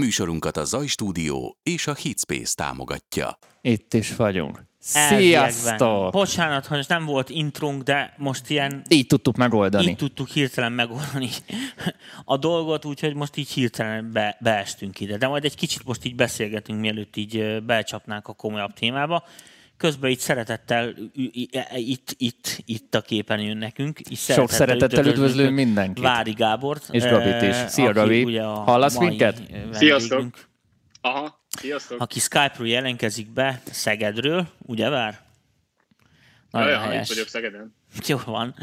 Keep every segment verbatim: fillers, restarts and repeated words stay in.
Műsorunkat a Zaj Stúdió és a Heatspace támogatja. Itt is vagyunk. Elviekben. Sziasztok! Bocsánat, hogy nem volt intrunk, de most ilyen... Így tudtuk megoldani. Így tudtuk hirtelen megoldani a dolgot, úgyhogy most így hirtelen be, beestünk ide. De majd egy kicsit most így beszélgetünk, mielőtt így becsapnánk a komolyabb témába. Közben itt szeretettel, itt, itt, itt a képen jön nekünk. Sok szeretettel üdvözlünk mindenkit. Vári Gábort. És Gabit is. Szia, Gabi! Hallasz minket? Sziasztok! Aha, sziasztok! Aki Skype-ról jelentkezik be, Szegedről, ugye Vár? Nagyon itt vagyok Szegeden. Jó van.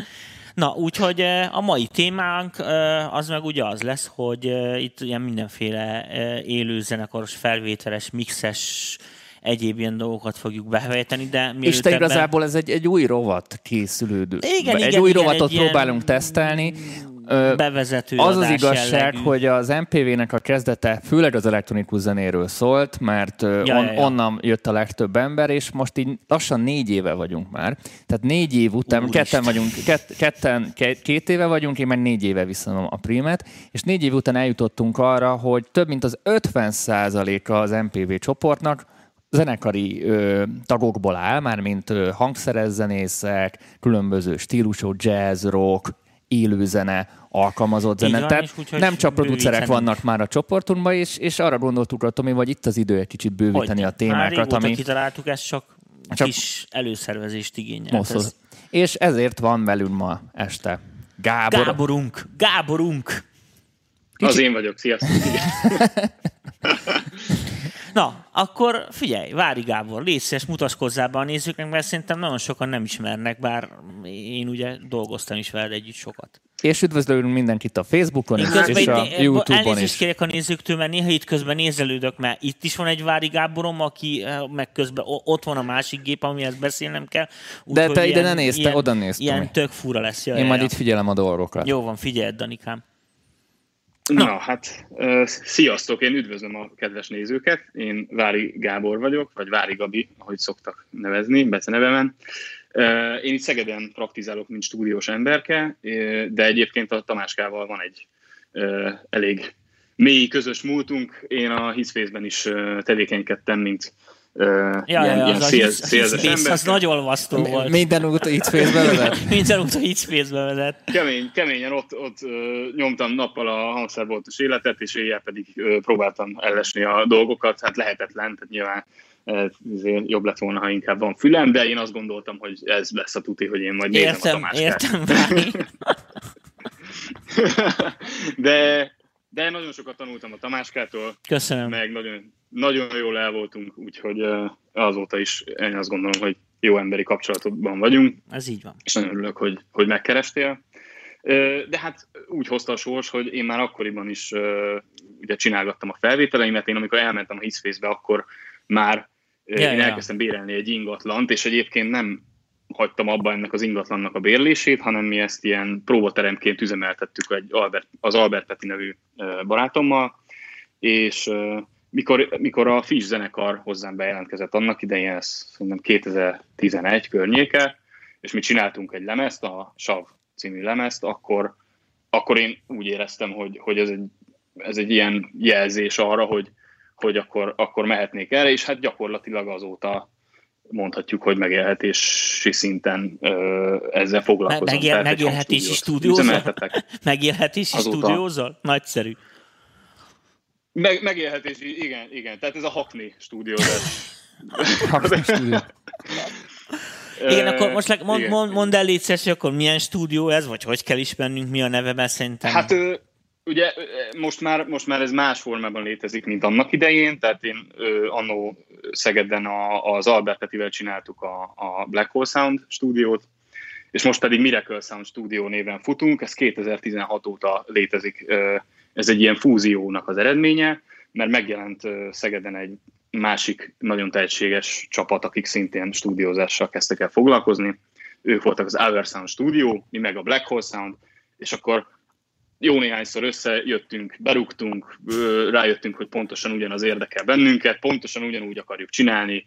Na, úgyhogy a mai témánk az meg ugye az lesz, hogy itt ilyen mindenféle élő zenekaros, felvételes, mixes, egyéb ilyen dolgokat fogjuk behelyteni, de... És te igazából ebben... ez egy, egy új rovat készülődő. Igen, egy igen, új igen, rovatot egy próbálunk tesztelni. Bevezető az az igazság, jellegű. Hogy az em pé vé-nek a kezdete főleg az elektronikus zenéről szólt, mert ja, on, ja, ja. onnan jött a legtöbb ember, és most így lassan négy éve vagyunk már. Tehát négy év után, ketten vagyunk, kett, ketten, két éve vagyunk, én már négy éve viszonyom a primet, és négy év után eljutottunk arra, hogy több mint az ötven százaléka az em pé vé csoportnak zenekari ö, tagokból áll, mármint ö, hangszeres zenészek, különböző stílusú, jazz, rock, élőzene, alkalmazott zene. Van, tehát úgy, nem csak producerek vannak már a csoportunkban, és, és arra gondoltuk, Tomi, hogy itt az idő egy kicsit bővíteni hogy a témákat. Már ami... kitaláltuk, ez csak, csak kis előszervezést igényel. Ez... És ezért van velünk ma este Gábor... Gáborunk! Gáborunk! Kicsit... Az én vagyok, sziasztok! Na, akkor figyelj, Vári Gábor, légy szíves, mutaskodzzál be a nézőknek, mert szerintem nagyon sokan nem ismernek, bár én ugye dolgoztam is veled együtt sokat. És üdvözlünk mindenkit a Facebookon és, és, és a YouTube-on is. Elnézést kérek a nézőktől, mert néha itt közben nézelődök, mert itt is van egy Vári Gáborom, aki meg közben ott van a másik gép, amihez beszélnem kell. Úgy, de te ide ilyen, ne nézte, ilyen, oda néztem. Ilyen tök fura lesz. Jaj, én majd jaj. Itt figyelem a dolgokat. Jó van, figyeld, Danikám. Na, Na, hát uh, sziasztok, én üdvözlöm a kedves nézőket, én Vári Gábor vagyok, vagy Vári Gabi, ahogy szoktak nevezni, becenevemen. Uh, én itt Szegeden praktizálok, mint stúdiós emberke, uh, de egyébként a Tamáskával van egy uh, elég mély közös múltunk. Én a HisFace-ben is uh, tevékenykedtem, mint uh, ja, ilyen, ja, ilyen szélzes ember. Az nagy olvasztó volt. Minden út a HisFace-be vezet. Minden út a HisFace-be vezet. Kemény, keményen ott, ott uh, nyomtam nappal a hangszerboltos életet, és éjjel pedig uh, próbáltam ellesni a dolgokat. Hát lehetetlen, tehát nyilván ezért jobb lett volna, ha inkább van fülem, de én azt gondoltam, hogy ez lesz a tuti, hogy én majd nézem értem, a Tamáskát. Értem, értem. de, de nagyon sokat tanultam a Tamáskától. Köszönöm. Meg nagyon, nagyon jól el voltunk, úgyhogy azóta is én azt gondolom, hogy jó emberi kapcsolatban vagyunk. Ez így van. És nagyon örülök, hogy, hogy megkerestél. De hát úgy hozta a sors, hogy én már akkoriban is ugye csinálgattam a felvételeimet. Én amikor elmentem a HisFace-be, akkor már ja, én ja. elkezdtem bérelni egy ingatlant, és egyébként nem hagytam abba ennek az ingatlannak a bérlését, hanem mi ezt ilyen próbateremként üzemeltettük egy Albert, az Albert Peti nevű barátommal, és mikor, mikor a Fish Zenekar hozzám bejelentkezett annak idején, ez szerintem kétezer-tizenegy környéke, és mi csináltunk egy lemezt, a Sav című lemezt, akkor, akkor én úgy éreztem, hogy, hogy ez, egy, ez egy ilyen jelzés arra, hogy hogy akkor, akkor mehetnék erre, és hát gyakorlatilag azóta mondhatjuk, hogy megélhetési szinten ö, ezzel foglalkozom. Megél, megélhetési stúdiózol? Megélhetési stúdiózol? Nagyszerű. Meg, megélhetési, igen, igen. Tehát ez a Hackney stúdiózás. Hackney stúdió. Igen, akkor most le, mond, mond, mondd el létszeres, hogy akkor milyen stúdió ez, vagy hogy kell ismernünk, mi a neve, mert szerintem... Hát, ö, Ugye most már, most már ez más formában létezik, mint annak idején, tehát én ö, annó Szegeden a, az Albert Petivel csináltuk a, a Black Hole Sound stúdiót, és most pedig Mireköl Sound stúdió néven futunk, ez kétezer-tizenhat óta létezik, ö, ez egy ilyen fúziónak az eredménye, mert megjelent ö, Szegeden egy másik nagyon tehetséges csapat, akik szintén stúdiózással kezdtek el foglalkozni, ők voltak az Aversound stúdió, mi meg a Black Hole Sound, és akkor jó néhányszor összejöttünk, berúgtunk, rájöttünk, hogy pontosan ugyanaz érdekel bennünket, pontosan ugyanúgy akarjuk csinálni,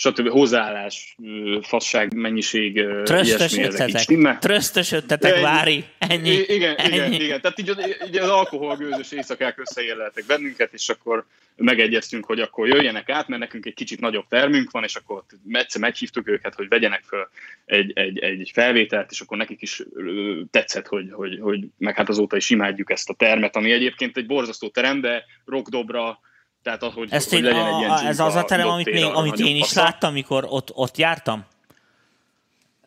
stb. Hozzáállás, fasság, mennyiség, Tröstös ilyesmi. Trösztös ötletek, Vári, ennyi. Igen, ennyi. igen, igen. Tehát így, így az alkoholgőzös éjszakák összeérleltek bennünket, és akkor megegyeztünk, hogy akkor jöjjenek át, mert nekünk egy kicsit nagyobb termünk van, és akkor egyszer meghívtuk őket, hogy vegyenek föl egy, egy, egy felvételt, és akkor nekik is tetszett, hogy, hogy, hogy meg hát azóta is imádjuk ezt a termet, ami egyébként egy borzasztó terem, de rockdobra. Tehát az, hogy, hogy legyen a, egy ilyen ez az a terem, amit, még, amit én is láttam, amikor ott, ott jártam.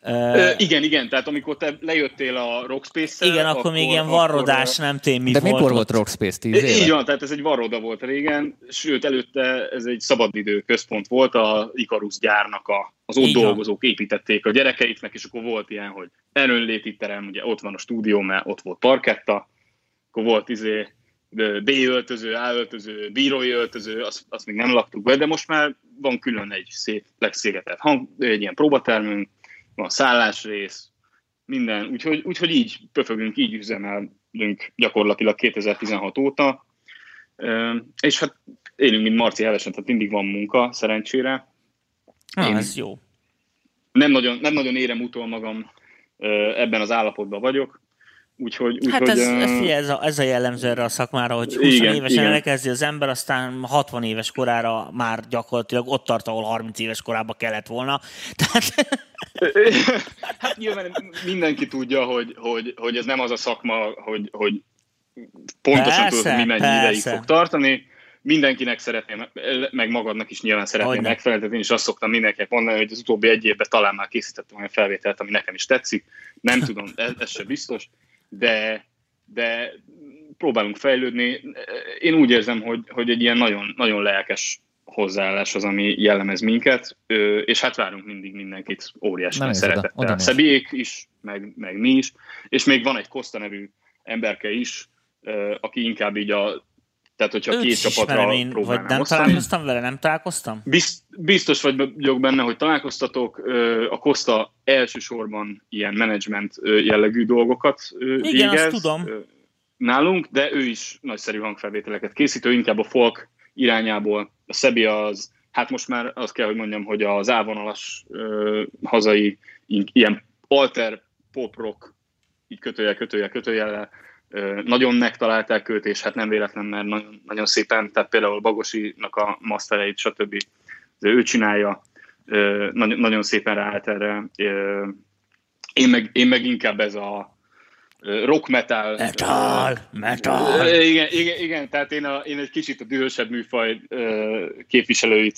Ö, igen, igen, tehát amikor te lejöttél a Rockspace-szel... Igen, akkor, akkor még ilyen varrodás, nem tém, mi de volt. De mikor volt Rockspace? tíz éve? Így van, tehát ez egy varroda volt régen, sőt, előtte ez egy szabadidő központ volt, a Ikarus gyárnak a, az ott igen. dolgozók építették a gyerekeiknek, és akkor volt ilyen, hogy erőnléti terem, ugye ott van a stúdió, mert ott volt parketta, akkor volt izé... B-öltöző, A-öltöző, bírói öltöző, azt, azt még nem laktuk be, de most már van külön egy szép, legszigetelt hang, egy ilyen próbatermünk, van szállásrész, minden, úgyhogy, úgyhogy így pöfögünk, így üzemelünk gyakorlatilag kétezer-tizenhat óta, és hát élünk, mint Marci hevesen, tehát mindig van munka, szerencsére. Ah, ez jó. Nem nagyon, nem nagyon érem utol magam, ebben az állapotban vagyok. Úgyhogy, úgyhogy, hát ez, ez, ez, a, ez a jellemző erre a szakmára, hogy húsz igen, évesen igen. elkezdi az ember, aztán hatvan éves korára már gyakorlatilag ott tart, ahol harminc éves korába kellett volna. Tehát... Hát nyilván mindenki tudja, hogy, hogy, hogy ez nem az a szakma, hogy, hogy pontosan persze, tudod, mi mennyi persze. ideig fog tartani. Mindenkinek szeretném, meg magadnak is nyilván szeretném megfeleltetni, és azt szoktam mindenkinek mondani, hogy az utóbbi egy évben talán már készítettem olyan felvételt, ami nekem is tetszik. Nem tudom, ez, ez se biztos. De, de próbálunk fejlődni. Én úgy érzem, hogy, hogy egy ilyen nagyon, nagyon lelkes hozzáállás az, ami jellemez minket, és hát várunk mindig mindenkit óriási szeretettel. Szebiék is, meg, meg mi is, és még van egy Kosta nevű emberke is, aki inkább így a... Tehát, hogyha őt két csapatra én, próbálnám nem osztani. Találkoztam vele, nem találkoztam? Biztos vagyok benne, hogy találkoztatok. A Kosta elsősorban ilyen menedzsment jellegű dolgokat végez. Igen, azt tudom. Nálunk, de ő is nagyszerű hangfelvételeket készítő, inkább a folk irányából. A Szebi az, hát most már azt kell, hogy mondjam, hogy az A-vonalas hazai ilyen alter pop-rock, így kötőjel, kötőjel, kötőjel, nagyon megtalálták őt, és hát nem véletlen, mert nagyon, nagyon szépen, tehát például Bagosinak a mastereit, stb. Ő csinálja, nagyon, nagyon szépen ráállt erre. Én meg, én meg inkább ez a rock metal. Metal, metal. Igen, igen, igen, tehát én, a, én egy kicsit a dühösebb műfaj képviselőit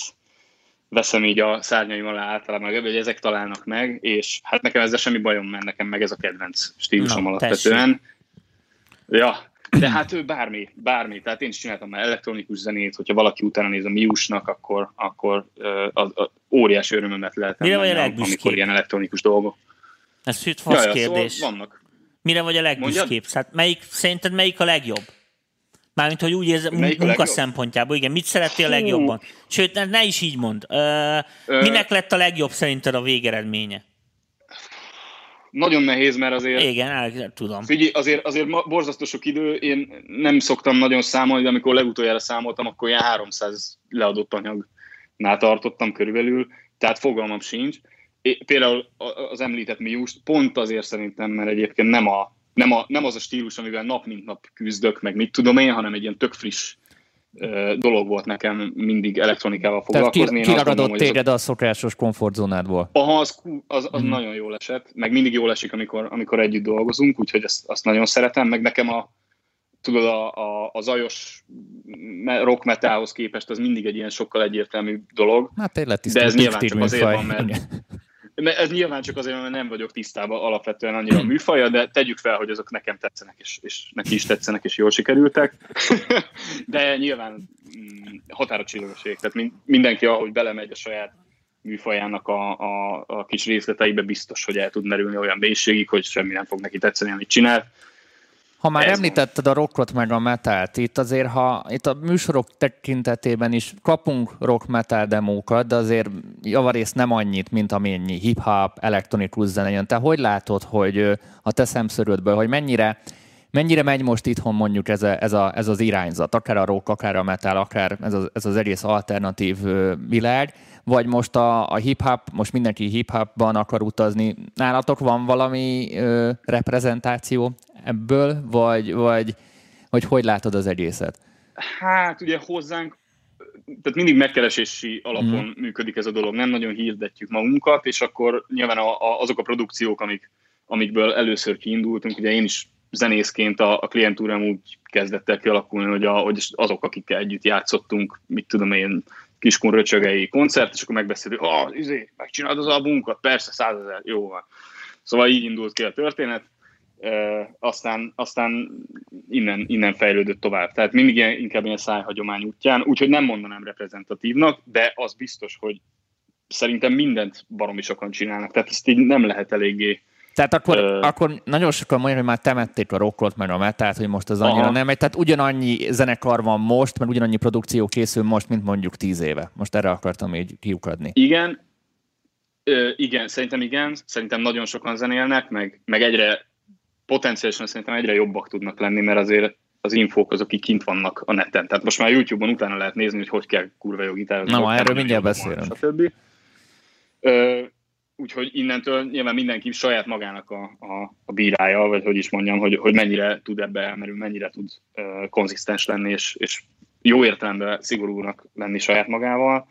veszem így a szárnyaim alá általában, hogy ezek találnak meg, és hát nekem ezzel semmi bajom, mert nekem meg ez a kedvenc stílusom alapvetően. Tessék. Ja, de hát bármi, bármi. Tehát én is csináltam már elektronikus zenét, hogyha valaki utána néz a Miusnak, akkor, akkor az, az óriási örömömet lehet mennem, amikor ilyen elektronikus dolgok. Ez hűt fasz kérdés. Szóval vannak. Mire vagy a legbüszkébb? Hát melyik, szerinted melyik a legjobb? Mármint, hogy úgy érzem, munka szempontjából. Igen, mit szerettél a legjobban? Sőt, ne, ne is így mondd. Ö, Ö... Minek lett a legjobb szerinted a végeredménye? Nagyon nehéz, mert azért... Igen, el, tudom. Figyelj, azért, azért borzasztó sok idő, én nem szoktam nagyon számolni, de amikor legutoljára számoltam, akkor ilyen háromszáz leadott anyagnál tartottam körülbelül, tehát fogalmam sincs. É, például az említett Miust pont azért szerintem, mert egyébként nem, a, nem, a, nem az a stílus, amivel nap mint nap küzdök, meg mit tudom én, hanem egy ilyen tök friss uh, dolog volt nekem mindig elektronikával foglalkozni. Tehát kiragadott téged a szokásos komfortzónádból. Aha, az, az, az hmm. nagyon jól esett, meg mindig jól esik, amikor, amikor együtt dolgozunk, úgyhogy azt, azt nagyon szeretem, meg nekem a, tudod, a, a, a zajos rock metalhoz képest az mindig egy ilyen sokkal egyértelmű dolog, hát de ez nyilván csak azért műfaj. Van, mert... Ez nyilván csak azért, mert nem vagyok tisztában alapvetően annyira a műfaja, de tegyük fel, hogy azok nekem tetszenek, és, és neki is tetszenek, és jól sikerültek. De nyilván határa csillagoség. Tehát mindenki, ahogy belemegy a saját műfajának a, a, a kis részleteibe, biztos, hogy el tud merülni olyan mélységig, hogy semmi nem fog neki tetszeni, amit csinál. Ha már ez említetted a rockot meg a metált, itt azért, ha itt a műsorok tekintetében is kapunk rock-metal demókat, de azért javarészt nem annyit, mint amennyi hip-hop, elektronikus zene jön. Te hogy látod, hogy a te szemszörödből, hogy mennyire, Mennyire megy most itthon mondjuk ez, a, ez, a, ez az irányzat, akár a rock, akár a metal, akár ez az, ez az egész alternatív világ, vagy most a, a hip-hop, most mindenki hip-hopban akar utazni. Nálatok van valami ö, reprezentáció ebből, vagy, vagy, vagy hogy látod az egészet? Hát ugye hozzánk, tehát mindig megkeresési alapon mm. működik ez a dolog, nem nagyon hirdetjük magunkat, és akkor nyilván a, a, azok a produkciók, amik, amikből először kiindultunk, ugye én is zenészként a, a klientúrám úgy kezdett el kialakulni, hogy, a, hogy azok, akikkel együtt játszottunk, mit tudom én, Kiskun Röcsögei koncert, és akkor megbeszéltük, hogy ah, izé, megcsinálod az albunkat, persze, százezer, jó van. Szóval így indult ki a történet, e, aztán, aztán innen, innen fejlődött tovább. Tehát mindig ilyen, inkább ilyen szájhagyomány útján, úgyhogy nem mondanám reprezentatívnak, de az biztos, hogy szerintem mindent baromi sokan csinálnak, tehát ezt így nem lehet eléggé. Tehát akkor, uh, akkor nagyon sokan mondják, hogy már temették a rockot, meg a metát, hogy most az annyira aha. nem megy. Tehát ugyanannyi zenekar van most, meg ugyanannyi produkció készül most, mint mondjuk tíz éve. Most erre akartam így kiukadni. Igen, uh, igen, szerintem igen. Szerintem nagyon sokan zenélnek, meg, meg egyre, potenciálisan szerintem egyre jobbak tudnak lenni, mert azért az infók azok így kint vannak a neten. Tehát most már YouTube-on utána lehet nézni, hogy hogy kell kurva jó gitározni. Na, erről nem mindjárt beszélünk. Úgyhogy innentől nyilván mindenki saját magának a, a, a bírája, vagy hogy is mondjam, hogy, hogy mennyire tud ebbe elmerülni, mennyire tud uh, konzisztens lenni, és, és jó értelemben szigorúnak lenni saját magával,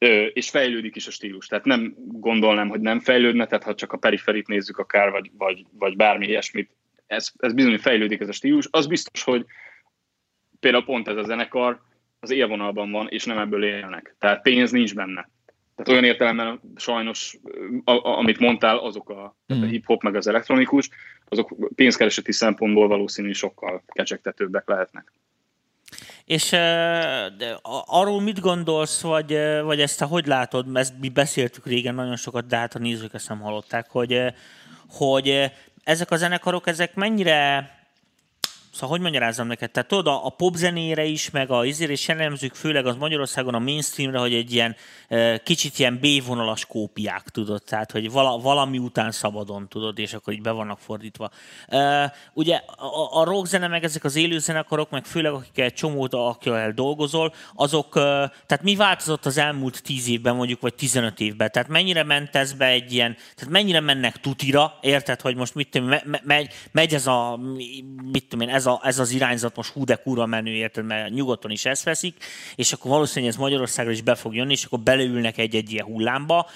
uh, és fejlődik is a stílus. Tehát nem gondolnám, hogy nem fejlődne, tehát ha csak a periferit nézzük akár, vagy, vagy, vagy bármi ilyesmit, ez, ez bizony fejlődik ez a stílus. Az biztos, hogy például pont ez a zenekar az élvonalban van, és nem ebből élnek. Tehát pénz nincs benne. Tehát olyan értelemben sajnos, a, a, amit mondtál, azok a, mm. a hip-hop meg az elektronikus, azok pénzkereseti szempontból valószínűleg sokkal kecsegtetőbbek lehetnek. És de arról mit gondolsz, vagy, vagy ezt te hogy látod? Ezt mi beszéltük régen nagyon sokat, de hát a nézők ezt nem hallották, hogy, hogy ezek a zenekarok, ezek mennyire... Szóval hogy magyarázzam neked? Tehát tudod, a, a popzenére is, meg a izére is jellemzük, főleg az Magyarországon a mainstreamre, hogy egy ilyen kicsit ilyen B-vonalas kópiák, tudod, tehát hogy vala, valami után szabadon, tudod, és akkor így be vannak fordítva. Ugye a, a rockzene, meg ezek az élőzenekarok, meg főleg akikkel csomót, akikkel dolgozol, azok, tehát mi változott az elmúlt tíz évben mondjuk, vagy tizenöt évben? Tehát mennyire ment ez be egy ilyen, tehát mennyire mennek tutira, érted, hogy most mit tudom, me, megy, megy ez a, mit tudom én, ez A, ez az irányzat most hú de kurva menő, érted, mert nyugaton is ezt veszik, és akkor valószínűleg ez Magyarországra is be fog jönni, és akkor beleülnek egy-egy ilyen hullámba,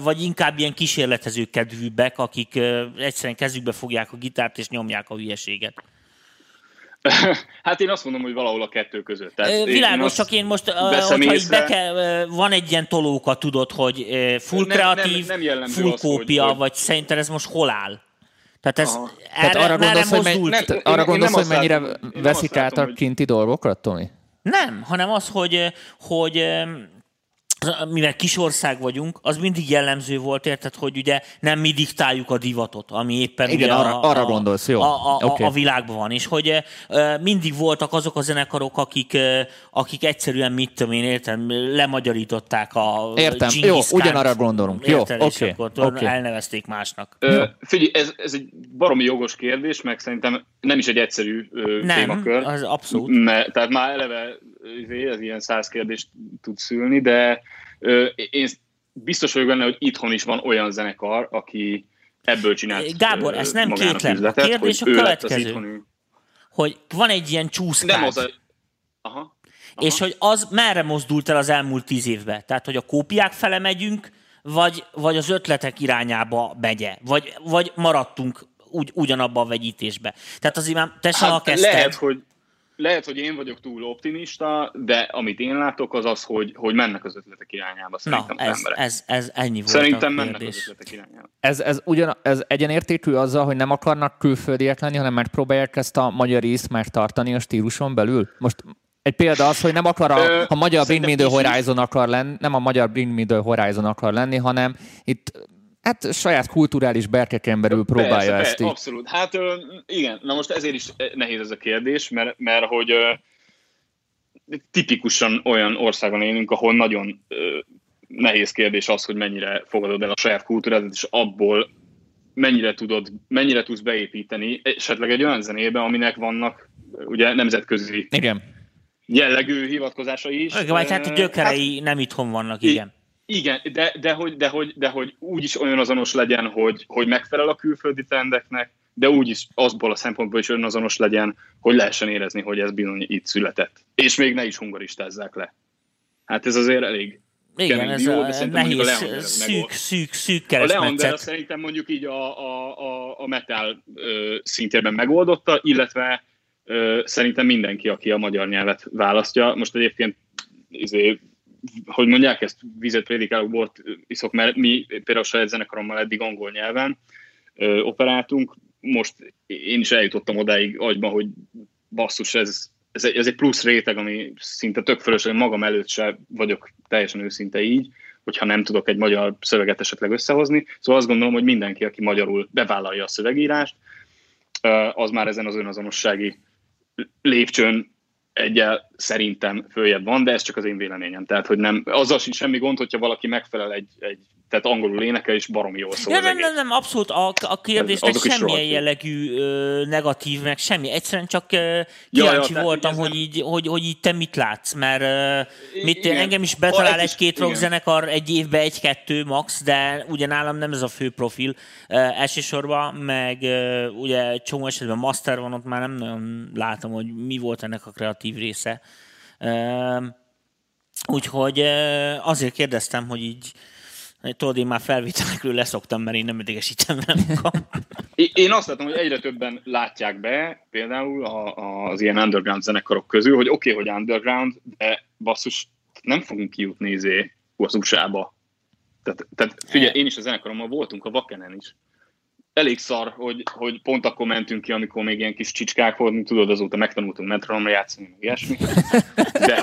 vagy inkább ilyen kísérletező kedvűbbek, akik egyszerűen kezükbe fogják a gitárt, és nyomják a hülyeséget. Hát én azt mondom, hogy valahol a kettő között. Tehát világos, én csak én most, hogyha így be kell, van egy ilyen tolóka, tudod, hogy full nem, kreatív, nem, nem full kópia, hogy... vagy szerintem ez most hol áll? Tehát, ez erre, Tehát arra gondolsz, hogy, megy, nem, arra én, én gondolsz, hogy mennyire látom, veszik át látom, a kinti hogy... dolgokat, Tomi? Nem, hanem az, hogy, hogy mivel kisország vagyunk, az mindig jellemző volt, érted, hogy ugye nem mi diktáljuk a divatot, ami éppen igen, arra, a, arra gondolsz, jó. A, a, okay. a világban van, és hogy mindig voltak azok a zenekarok, akik, akik egyszerűen, mit tudom én, érted, lemagyarították a értem, Genghis jó, Khan-t, ugyanarra gondolunk, érted, jó, és okay, akkor okay. elnevezték másnak. Ö, figyelj, ez, ez egy baromi jogos kérdés, meg szerintem nem is egy egyszerű ö, nem, témakör. Nem, az abszolút. M- tehát már eleve ez ilyen száz kérdést tud szülni, de én biztos vagyok benne, hogy itthon is van olyan zenekar, aki ebből csinált Gábor, ezt nem kétlem. A kérdés a következő, itthoni... hogy van egy ilyen csúszkád, az a... aha, aha. és hogy az merre mozdult el az elmúlt tíz évben? Tehát, hogy a kópiák fele megyünk, vagy, vagy az ötletek irányába megye, vagy, vagy maradtunk ugy, ugyanabba a vegyítésbe. Tehát azért már te sem hát, kezdted. Lehet, hogy Lehet, hogy én vagyok túl optimista, de amit én látok, az az, hogy, hogy mennek az ötletek irányába szerintem Na, az ez, emberek. Ez, ez ennyi volt szerintem a mennek kérdés. Az ötletek irányába. Ez, ez, ugyan, ez egyenértékű azzal, hogy nem akarnak külföldiek lenni, hanem megpróbálják ezt a magyar ízt már tartani a stíluson belül? Most egy példa az, hogy nem akar a, Ö, a magyar Bring Me The Horizon akar lenni, nem a magyar Bring Me The Horizon akar lenni, hanem itt hát saját kulturális berkeken belül próbálja persze, ezt persze, így. Abszolút. Hát ö, igen, na most ezért is nehéz ez a kérdés, mert, mert hogy ö, tipikusan olyan országban élünk, ahol nagyon ö, nehéz kérdés az, hogy mennyire fogadod el a saját kultúrádat, és abból mennyire tudod, mennyire tudsz beépíteni esetleg egy olyan zenébe, aminek vannak ugye nemzetközi igen. jellegű hivatkozásai is. Igen, hát a gyökerei hát, nem itthon vannak, igen. Igen, de, de, hogy, de, hogy, de hogy úgy is olyan azonos legyen, hogy, hogy megfelel a külföldi trendeknek, de úgy is azból a szempontból is önazonos legyen, hogy lehessen érezni, hogy ez bizony itt született. És még ne is hungaristázzák le. Hát ez azért elég... Igen, ez jó, a nehéz, a szűk, szűk, szűk keresztmetszet. A Leander szerintem mondjuk így a, a, a, a metal ö, szintjében megoldotta, illetve ö, szerintem mindenki, aki a magyar nyelvet választja. Most egyébként, izé, hogy mondják ezt, vizet prédikálok, bort iszok, mert mi például a saját zenekarommal eddig angol nyelven ö, operáltunk. Most én is eljutottam odáig agyban, hogy basszus, ez... Ez egy, ez egy plusz réteg, ami szinte tök fölösleg, magam előtt sem vagyok teljesen őszinte így, hogyha nem tudok egy magyar szöveget esetleg összehozni. Szóval azt gondolom, hogy mindenki, aki magyarul bevállalja a szövegírást, az már ezen az önazonossági lépcsőn egyel szerintem följebb van, de ez csak az én véleményem. Tehát, hogy nem, azzal sincs semmi gond, hogyha valaki megfelel egy, egy tehát angolul énekel, és baromi jól szól. Ja, nem, nem, nem, abszolút a, a kérdésnek semmilyen jellegű ö, negatív, meg semmi. Egyszerűen csak ö, kíváncsi ja, ja, voltam, hogy, nem... így, hogy, hogy így te mit látsz, mert ö, mit, engem is betalál egy-két rockzenekar egy évben egy-kettő max, de ugye nálam nem ez a fő profil ö, elsősorban, meg ö, ugye csomó esetben master van, ott már nem nagyon látom, hogy mi volt ennek a kreatív része. Ö, úgyhogy ö, azért kérdeztem, hogy így tudod, én már felvételekről leszoktam, mert én nem idegesítem velem. Én azt látom, hogy egyre többen látják be, például a, a, az ilyen underground zenekarok közül, hogy oké, okay, hogy underground, de basszus, nem fogunk kijutni izé az u es á-ba. Tehát, tehát figyelj, én is a zenekarommal voltunk a Wackenen is. Elég szar, hogy, hogy pont akkor mentünk ki, amikor még ilyen kis csicskák voltunk, tudod, azóta megtanultunk metronomra játszani, meg ilyesmi. De,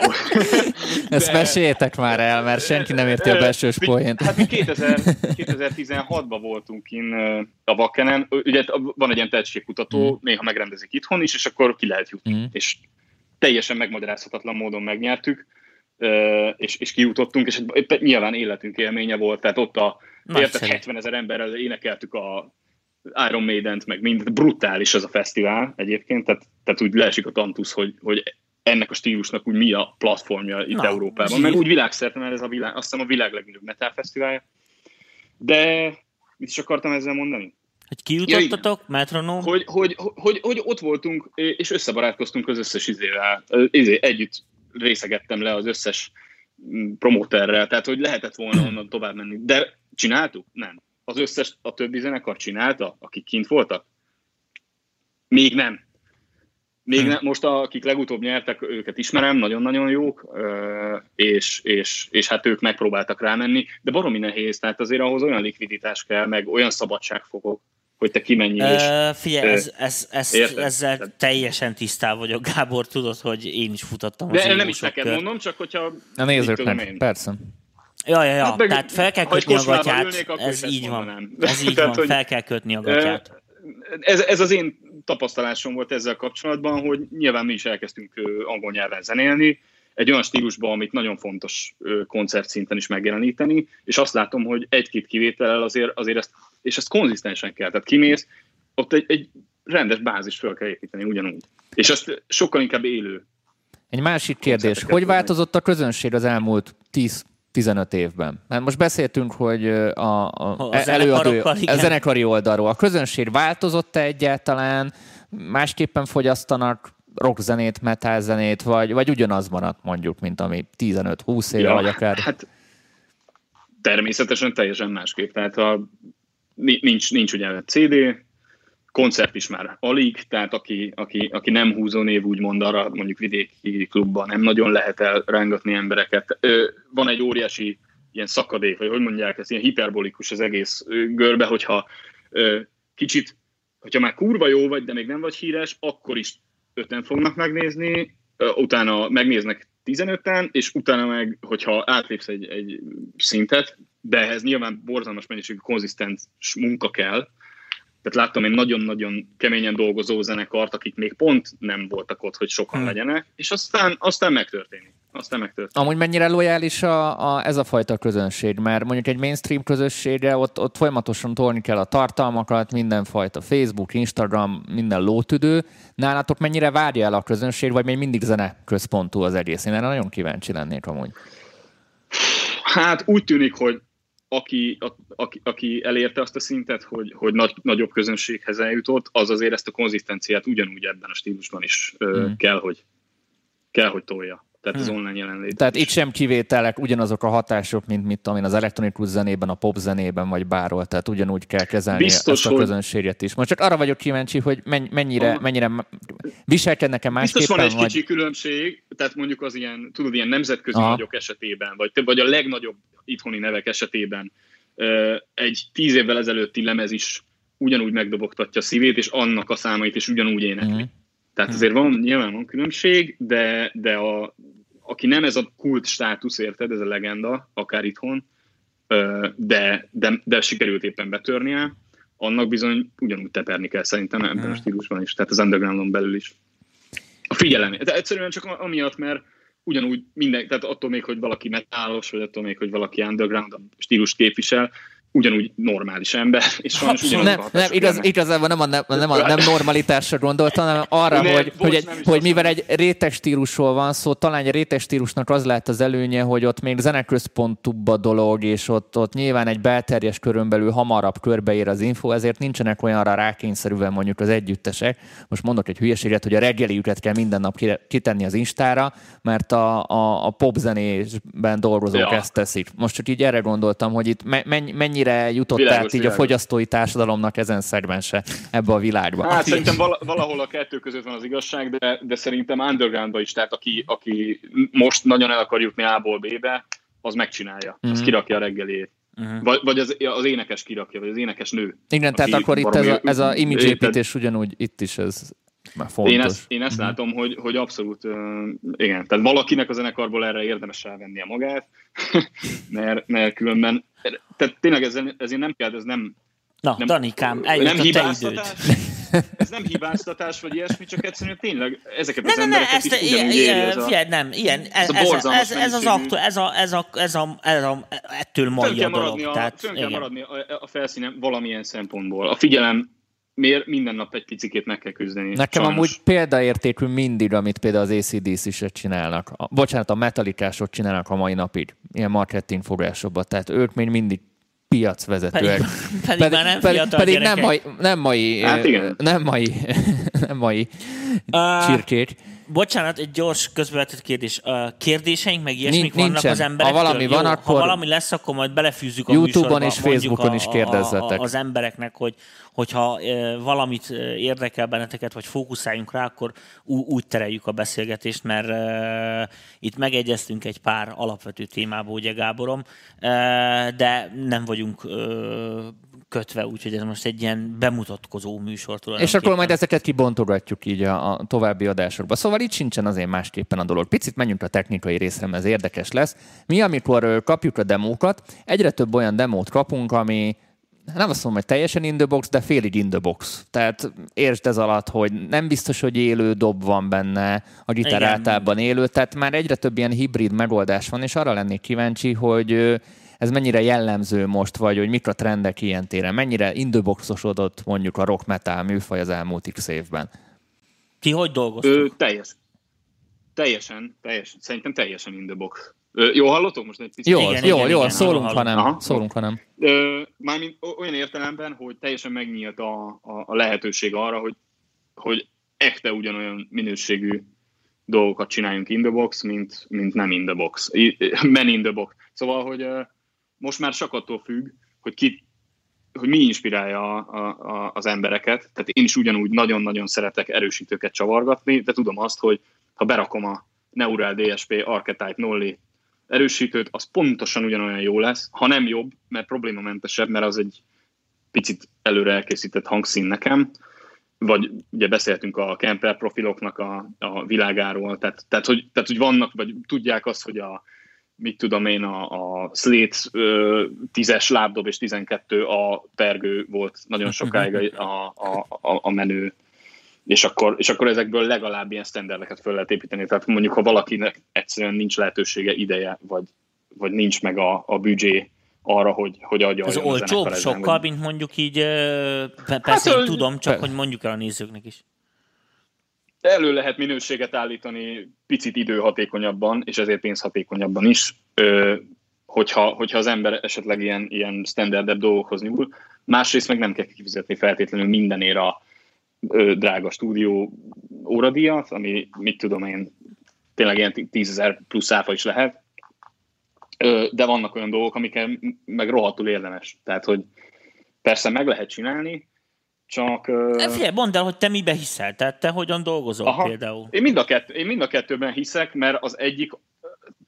ezt de, meséljétek már el, mert senki nem érti a belsős poént. Hát mi kétezer-tizenhatban voltunk kint a Wackenen, ugye van egy ilyen tehetségkutató, mm. néha megrendezik itthon is, és akkor ki lehet jutni. Mm. És teljesen megmagyarázhatatlan módon megnyertük, és, és kijutottunk, és nyilván életünk élménye volt, tehát ott a hetvenezer emberrel énekeltük a Iron Maident, meg mind, brutális ez a fesztivál egyébként, tehát, tehát úgy leesik a tantusz, hogy, hogy ennek a stílusnak úgy mi a platformja itt na, Európában, meg úgy világszerte, mert ez a világ, azt hiszem a világ legnagyobb metal fesztiválja. De mit is akartam ezzel mondani? Hogy kijutottatok, ja, metronóm? Hogy, hogy, hogy, hogy, hogy ott voltunk, és összebarátkoztunk az összes izével, izé, együtt részegettem le az összes promóterrel, tehát hogy lehetett volna onnan tovább menni, de csináltuk? Nem. Az összes, a többi zenekar csinálta, akik kint voltak? Még nem. Még hmm. nem. Most akik legutóbb nyertek, őket ismerem, nagyon-nagyon jók, és, és, és hát ők megpróbáltak rámenni, de baromi nehéz, tehát azért ahhoz olyan likviditás kell, meg olyan szabadságfokok, hogy te kimenjél és... Ö, figyelj, ez, ez, ez, ezzel tehát... teljesen tisztában vagyok, Gábor, tudod, hogy én is futottam az de nem is neked kört. Mondom, csak hogyha... A nézőknek, persze. Ja, ja, ja. Hát meg, tehát fel kell kötni a gatyát, ülnék, ez így van, ez így tehát, van, fel kell kötni a gatyát. Ez, ez az én tapasztalásom volt ezzel kapcsolatban, hogy nyilván mi is elkezdtünk angol nyelven zenélni, egy olyan stílusban, amit nagyon fontos koncertszinten is megjeleníteni, és azt látom, hogy egy-két kivétellel azért, azért ezt, és ezt konzisztensen kell, tehát kimész, ott egy, egy rendes bázis föl kell építeni ugyanúgy, és ezt sokkal inkább élő. Egy másik kérdés, hogy változott a közönség az elmúlt tíz tizenöt évben. Mert most beszéltünk, hogy a, a, a, előadó, a zenekari oldalról. A közönség változott-e egyáltalán? Másképpen fogyasztanak rockzenét, metalzenét, vagy, vagy ugyanaz maradt mondjuk, mint ami tizenöt-húsz éve, ja, vagy akár? Hát természetesen teljesen másképp. Tehát a, nincs, nincs ugyan cé dé, koncert is már alig, tehát aki, aki, aki nem húzó név, úgymond arra mondjuk vidéki klubban nem nagyon lehet elrángatni embereket. Ö, van egy óriási ilyen szakadék, vagy hogy mondják, ez ilyen hiperbolikus az egész görbe, hogyha ö, kicsit, hogyha már kurva jó vagy, de még nem vagy híres, akkor is öten fognak megnézni, ö, utána megnéznek tizenöten, és utána meg, hogyha átlépsz egy, egy szintet, de ehhez nyilván borzalmas mennyiségű konzisztens munka kell. Tehát láttam én nagyon-nagyon keményen dolgozó zenekart, akik még pont nem voltak ott, hogy sokan legyenek, és aztán, aztán megtörténik. aztán megtörtént. Amúgy mennyire lojális a, a, ez a fajta közönség, mert mondjuk egy mainstream közösségre ott, ott folyamatosan tolni kell a tartalmakat, mindenfajta Facebook, Instagram, minden lótüdő. Nálatok mennyire várja el a közönség, vagy még mindig zene központú az egész? Én erre nagyon kíváncsi lennék amúgy. Hát úgy tűnik, hogy aki, a, aki, aki elérte azt a szintet, hogy, hogy nagy, nagyobb közönséghez eljutott, az azért ezt a konzisztenciát ugyanúgy ebben a stílusban is mm. ö, kell, hogy, kell, hogy tolja. Tehát az hmm. online jelenlét. Tehát itt sem kivételek ugyanazok a hatások, mint mit tudom én, az elektronikus zenében, a pop zenében, vagy bárhol. Tehát ugyanúgy kell kezelni biztos, ezt a közönséget is. Most csak arra vagyok kíváncsi, hogy mennyire, a... mennyire viselkednek-e másképpen. Biztos van egy vagy... kicsi különbség, tehát mondjuk az ilyen, tudod, ilyen nemzetközi Aha. nagyok esetében, vagy, vagy a legnagyobb itthoni nevek esetében egy tíz évvel ezelőtti lemez is ugyanúgy megdobogtatja a szívét, és annak a számait is ugyanúgy énekli. Hmm. Tehát azért van, nyilván van különbség, de, de a, aki nem ez a kult státusz, érted, ez a legenda, akár itthon, de, de, de sikerült éppen betörnie, annak bizony ugyanúgy teperni kell szerintem ebben a stílusban is, tehát az undergroundon belül is. A figyelem. De egyszerűen csak amiatt, mert ugyanúgy minden, tehát attól még, hogy valaki metálos, vagy attól még, hogy valaki underground a stílust képvisel, ugyanúgy normális ember, és sajnos ugyanaz nem, nem, igaz, igazából nem a, nem, nem a nem normalitásra gondoltam, hanem arra, nem, hogy, hogy, egy, hogy mivel egy réteg stílusról van szó, talán egy réteg stílusnak az lehet az előnye, hogy ott még zeneközpontúbb a dolog, és ott, ott nyilván egy belterjes körön belül hamarabb körbeér az info, ezért nincsenek olyanra rákényszerűen mondjuk az együttesek. Most mondok egy hülyeséget, hogy a reggeliüket kell minden nap kitenni az Instára, mert a, a, a popzenésben dolgozók ja. ezt teszik. Most csak így erre gondoltam, hogy itt mennyire menny jutott világos, át így világos. A fogyasztói társadalomnak ezen szegmense ebbe a világban. Hát szerintem valahol a kettő között van az igazság, de, de szerintem undergroundban is, tehát aki, aki most nagyon el akar jutni A-ból B-be, az megcsinálja, mm-hmm. az kirakja a reggeliét. Mm-hmm. Vagy, vagy az, az énekes kirakja, vagy az énekes nő. Igen, tehát akkor itt ez a, ez a image építés ugyanúgy itt is ez már fontos. Én ezt, én ezt mm-hmm. látom, hogy, hogy abszolút uh, igen, tehát valakinek a zenekarból erre érdemes elvennie magát, mert, mert különben tehát tényleg ezért nem kell, ez nem... Na, nem, Danikám, eljött nem a te időd. Ez nem hibáztatás, vagy ilyesmi, csak egyszerűen tényleg ezeket az ne, embereket ne, ne, is ugyanúgy éri ez a... Nem, ilyen, ez, ez, ez, ez az aktu, ez a, ez a, ez a, ez a ettől mai a dolog. Fönn kell maradni a, a felszínen valamilyen szempontból. A figyelem miért minden nap egy picikét meg kell küzdeni. Nekem sajnos. Amúgy példaértékű mindig, amit például az á cé dé cé-set csinálnak. A, bocsánat, a Metallicásot csinálnak a mai napig. Ilyen marketing fogásokban. Tehát ők még mindig piacvezetőek. Pedig, pedig, pedig már nem fiatal pedig gyerekek. Pedig nem, nem mai... Hát igen. Nem mai... Nem mai uh, csirkét. Bocsánat, egy gyors közbevetett kérdés. Kérdéseink meg ilyesmik Nincs, vannak nincsen. Az emberektől? Ha valami, van, Jó, akkor ha valami lesz, akkor majd belefűzzük a YouTube-on és Facebookon is kérdezzetek. Az embereknek, hogy hogyha valamit érdekel benneteket, vagy fókuszáljunk rá, akkor ú- úgy tereljük a beszélgetést, mert uh, itt megegyeztünk egy pár alapvető témába, ugye Gáborom, uh, de nem vagyunk uh, kötve, úgyhogy ez most egy ilyen bemutatkozó műsor tulajdonképpen. És akkor majd ezeket kibontogatjuk így a, a további adásokba. Szóval itt sincsen azért másképpen a dolog. Picit menjünk a technikai részre, mert ez érdekes lesz. Mi, amikor kapjuk a demókat, egyre több olyan demót kapunk, ami nem azt mondom, hogy teljesen in the box, de félig in the box. Tehát értsd ez alatt, hogy nem biztos, hogy élő dob van benne, a gitár általában élő, tehát már egyre több ilyen hibrid megoldás van, és arra lennék kíváncsi, hogy ez mennyire jellemző most, vagy hogy mik a trendek ilyen téren? Mennyire indőboxosodott mondjuk a rock metal műfaj az elmúlt x évben? Ti hogy dolgoztok? Teljes. Teljesen, teljesen. Szerintem teljesen indőbox. Jó hallottok most? Egy picit? Jól, igen, jól, igen, jól. Igen, szólunk, ha nem. Szólunk, ha nem. Mármint olyan értelemben, hogy teljesen megnyílt a, a, a lehetőség arra, hogy, hogy ekte ugyanolyan minőségű dolgokat csináljunk in the box, mint, mint nem in the box. Men in the box. Szóval, hogy most már csak attól függ, hogy, ki, hogy mi inspirálja a, a, az embereket. Tehát én is ugyanúgy nagyon-nagyon szeretek erősítőket csavargatni, de tudom azt, hogy ha berakom a Neural dé es pé Archetype Nolli erősítőt, az pontosan ugyanolyan jó lesz, ha nem jobb, mert problémamentesebb, mert az egy picit előre elkészített hangszín nekem. Vagy ugye beszéltünk a Kemper profiloknak a, a világáról, tehát, tehát, hogy, tehát hogy vannak, vagy tudják azt, hogy a mit tudom én, a, a Slate tízes lábdob és tizenkettő a pergő volt nagyon sokáig a, a, a, a menő És akkor, és akkor ezekből legalább ilyen standardeket föl lehet építeni. Tehát mondjuk, ha valakinek egyszerűen nincs lehetősége, ideje, vagy, vagy nincs meg a, a büdzsé arra, hogy, hogy adja. Ez olcsóbb sokkal, vagy... mint mondjuk így, persze hát, tudom, csak hogy mondjuk el a nézőknek is. Elő lehet minőséget állítani picit időhatékonyabban, és ezért pénzhatékonyabban is, hogyha, hogyha az ember esetleg ilyen, ilyen standardebb dolgokhoz nyúl. Másrészt meg nem kell kifizetni feltétlenül mindenért a drága stúdió óradíjat, ami mit tudom én, tényleg ilyen tízezer plusz áfa is lehet, de vannak olyan dolgok, amiken meg rohadtul érdemes. Tehát, hogy persze meg lehet csinálni, csak... Uh... Figyelj, mondd el, hogy te miben hiszel, tehát te hogyan dolgozol. Aha. Például. Én mind, a kettő, én mind a kettőben hiszek, mert az egyik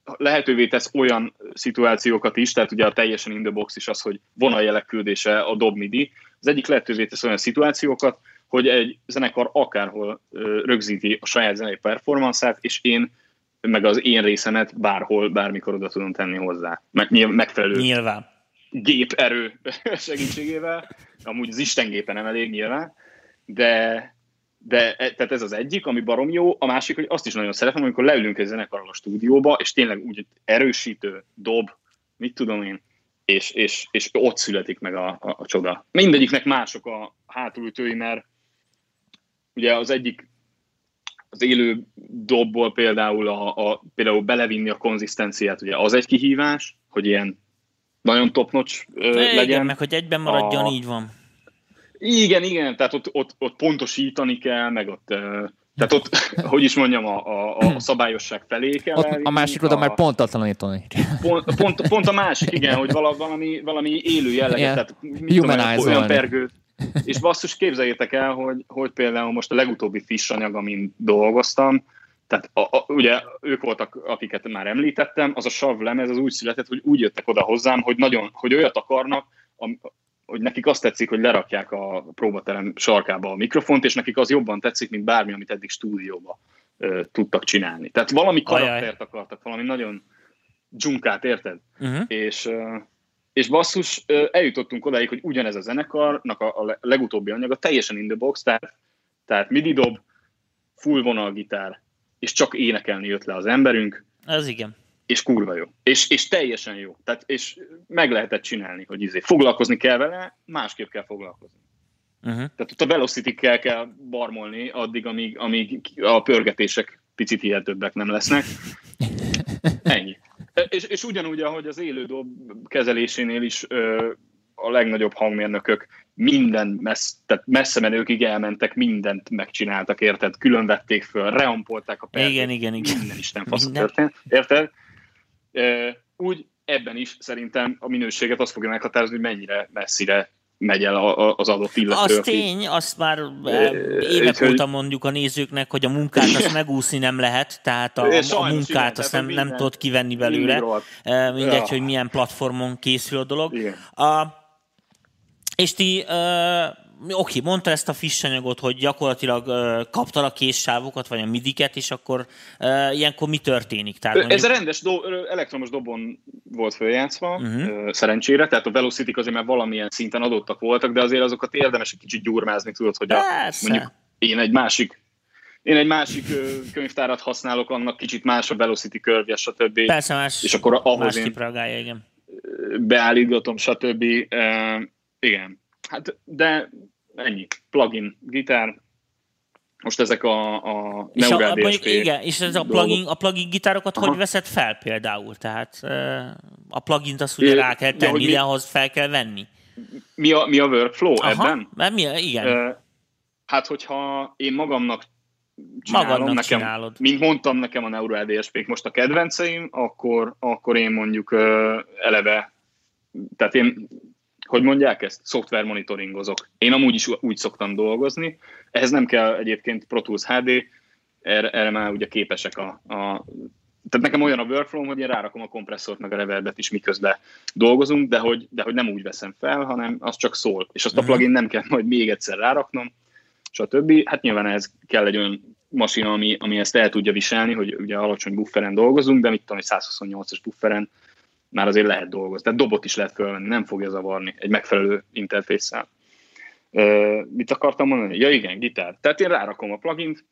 lehetővé tesz olyan szituációkat is, tehát ugye a teljesen in the box is az, hogy vonaljelek küldése a dob midi, az egyik lehetővé tesz olyan szituációkat, hogy egy zenekar akárhol rögzíti a saját zenei performanszát, és én meg az én részemet bárhol, bármikor oda tudom tenni hozzá. Meg, megfelelő nyilván. Géperő segítségével. Amúgy az Isten gépe nem elég nyilván, de, de tehát ez az egyik, ami barom jó. A másik, hogy azt is nagyon szeretem, amikor leülünk egy zenekarral a stúdióba, és tényleg úgy erősítő, dob, mit tudom én, és, és, és ott születik meg a, a, a csoda. Mindegyiknek mások a hátulütői, mert ugye az egyik az élő dobból például, a, a, például belevinni a konzisztenciát, ugye az egy kihívás, hogy ilyen nagyon top-notch ö, legyen. Igen, meg hogy egyben maradjon, a... így van. Igen, igen, tehát ott, ott, ott pontosítani kell, meg ott, ö, tehát ott, hogy is mondjam, a, a, a szabályosság felé kell. Ott, elvinni, a másik oda a... már pontatlanítani. Pont, pont, pont a másik, igen, hogy valami, valami élő jelleget, yeah. Tehát tudom, olyan pergőt. És basszus, képzeljétek el, hogy, hogy például most a legutóbbi Fish anyag, amin dolgoztam, tehát a, a, ugye ők voltak, akiket már említettem, az a Sav lemez az úgy született, hogy úgy jöttek oda hozzám, hogy, nagyon, hogy olyat akarnak, am, hogy nekik azt tetszik, hogy lerakják a próbaterem sarkába a mikrofont, és nekik az jobban tetszik, mint bármi, amit eddig stúdióba ö, tudtak csinálni. Tehát valami karaktert Ajaj. akartak, valami nagyon dzsunkát, érted? Uh-huh. És... Ö, És basszus, eljutottunk odáig, hogy ugyanez a zenekarnak a legutóbbi anyaga teljesen in the box, tehát, tehát midi dob, full vonalgitár, és csak énekelni jött le az emberünk. Ez igen. És kurva jó. És, és teljesen jó. Tehát, és meg lehetett csinálni, hogy izé, foglalkozni kell vele, másképp kell foglalkozni. Uh-huh. Tehát ott a velocity-kkel kell barmolni addig, amíg, amíg a pörgetések picit hihetőbbek nem lesznek. Ennyi. És, és ugyanúgy, ahogy az élő dob kezelésénél is ö, a legnagyobb hangmérnökök minden messz, tehát messze menőkig elmentek, mindent megcsináltak, érted? Külön vették föl, reampolták a percet. Igen, igen, igen. Minden isten faszat történt, érted? Ö, úgy ebben is szerintem a minőséget azt fogja meghatározni, hogy mennyire messzire megy el a, a, az adott illető. Az tény, azt már évek óta mondjuk a nézőknek, hogy a munkát azt megúszni nem lehet, tehát a, a munkát azt nem, nem tudod kivenni belőle. Mindegy, hogy milyen platformon készül a dolog. A, és ti oké, mondta ezt a Fish anyagot, hogy gyakorlatilag uh, kaptad a kézsávokat, vagy a midiket, és akkor uh, ilyenkor mi történik? Tehát mondjuk... Ez a rendes do- elektromos dobon volt följátszva, uh-huh. szerencsére, tehát a velocityk azért már valamilyen szinten adottak voltak, de azért azokat érdemes egy kicsit gyurmázni, tudod, hogy a, mondjuk én egy másik Én egy másik könyvtárat használok, annak kicsit más a velocity curve, stb. Persze, más, és akkor ahhoz én reagálja, igen. beállítgatom, stb. Uh, igen. Hát, de ennyi. Plugin, gitár, most ezek a, a Neural dé es pé. Igen, és ez a plugin, a plugin gitárokat Aha. hogy veszed fel például? Tehát a plugint azt ugye rá kell tenni, ja, de ahhoz fel kell venni. Mi a, mi a workflow Aha. ebben? Mert mi a, igen. Hát, hogyha én magamnak csinálom, magadnak nekem, csinálod. Mint mondtam, nekem a Neural dé es pék most a kedvenceim, akkor, akkor én mondjuk eleve, tehát én hogy mondják ezt? Szoftver monitoringozok. Én amúgy is úgy szoktam dolgozni. Ehhez nem kell egyébként Pro Tools há dé, erre, erre már ugye képesek a, a... Tehát nekem olyan a workflow, hogy én rárakom a kompresszort meg a reverbet is, miközben dolgozunk, de hogy, de hogy nem úgy veszem fel, hanem az csak szól. És azt a plugin nem kell majd még egyszer ráraknom, stb. Hát nyilván ehhez kell egy olyan masina, ami, ami ezt el tudja viselni, hogy ugye alacsony bufferen dolgozunk, de mit tudom, egy százhuszonnyolcas bufferen már azért lehet dolgozni. Tehát dobot is lehet fölvenni, nem fogja zavarni egy megfelelő interfésszel. Uh, mit akartam mondani? Ja igen, gitár. Tehát én rárakom a plugint,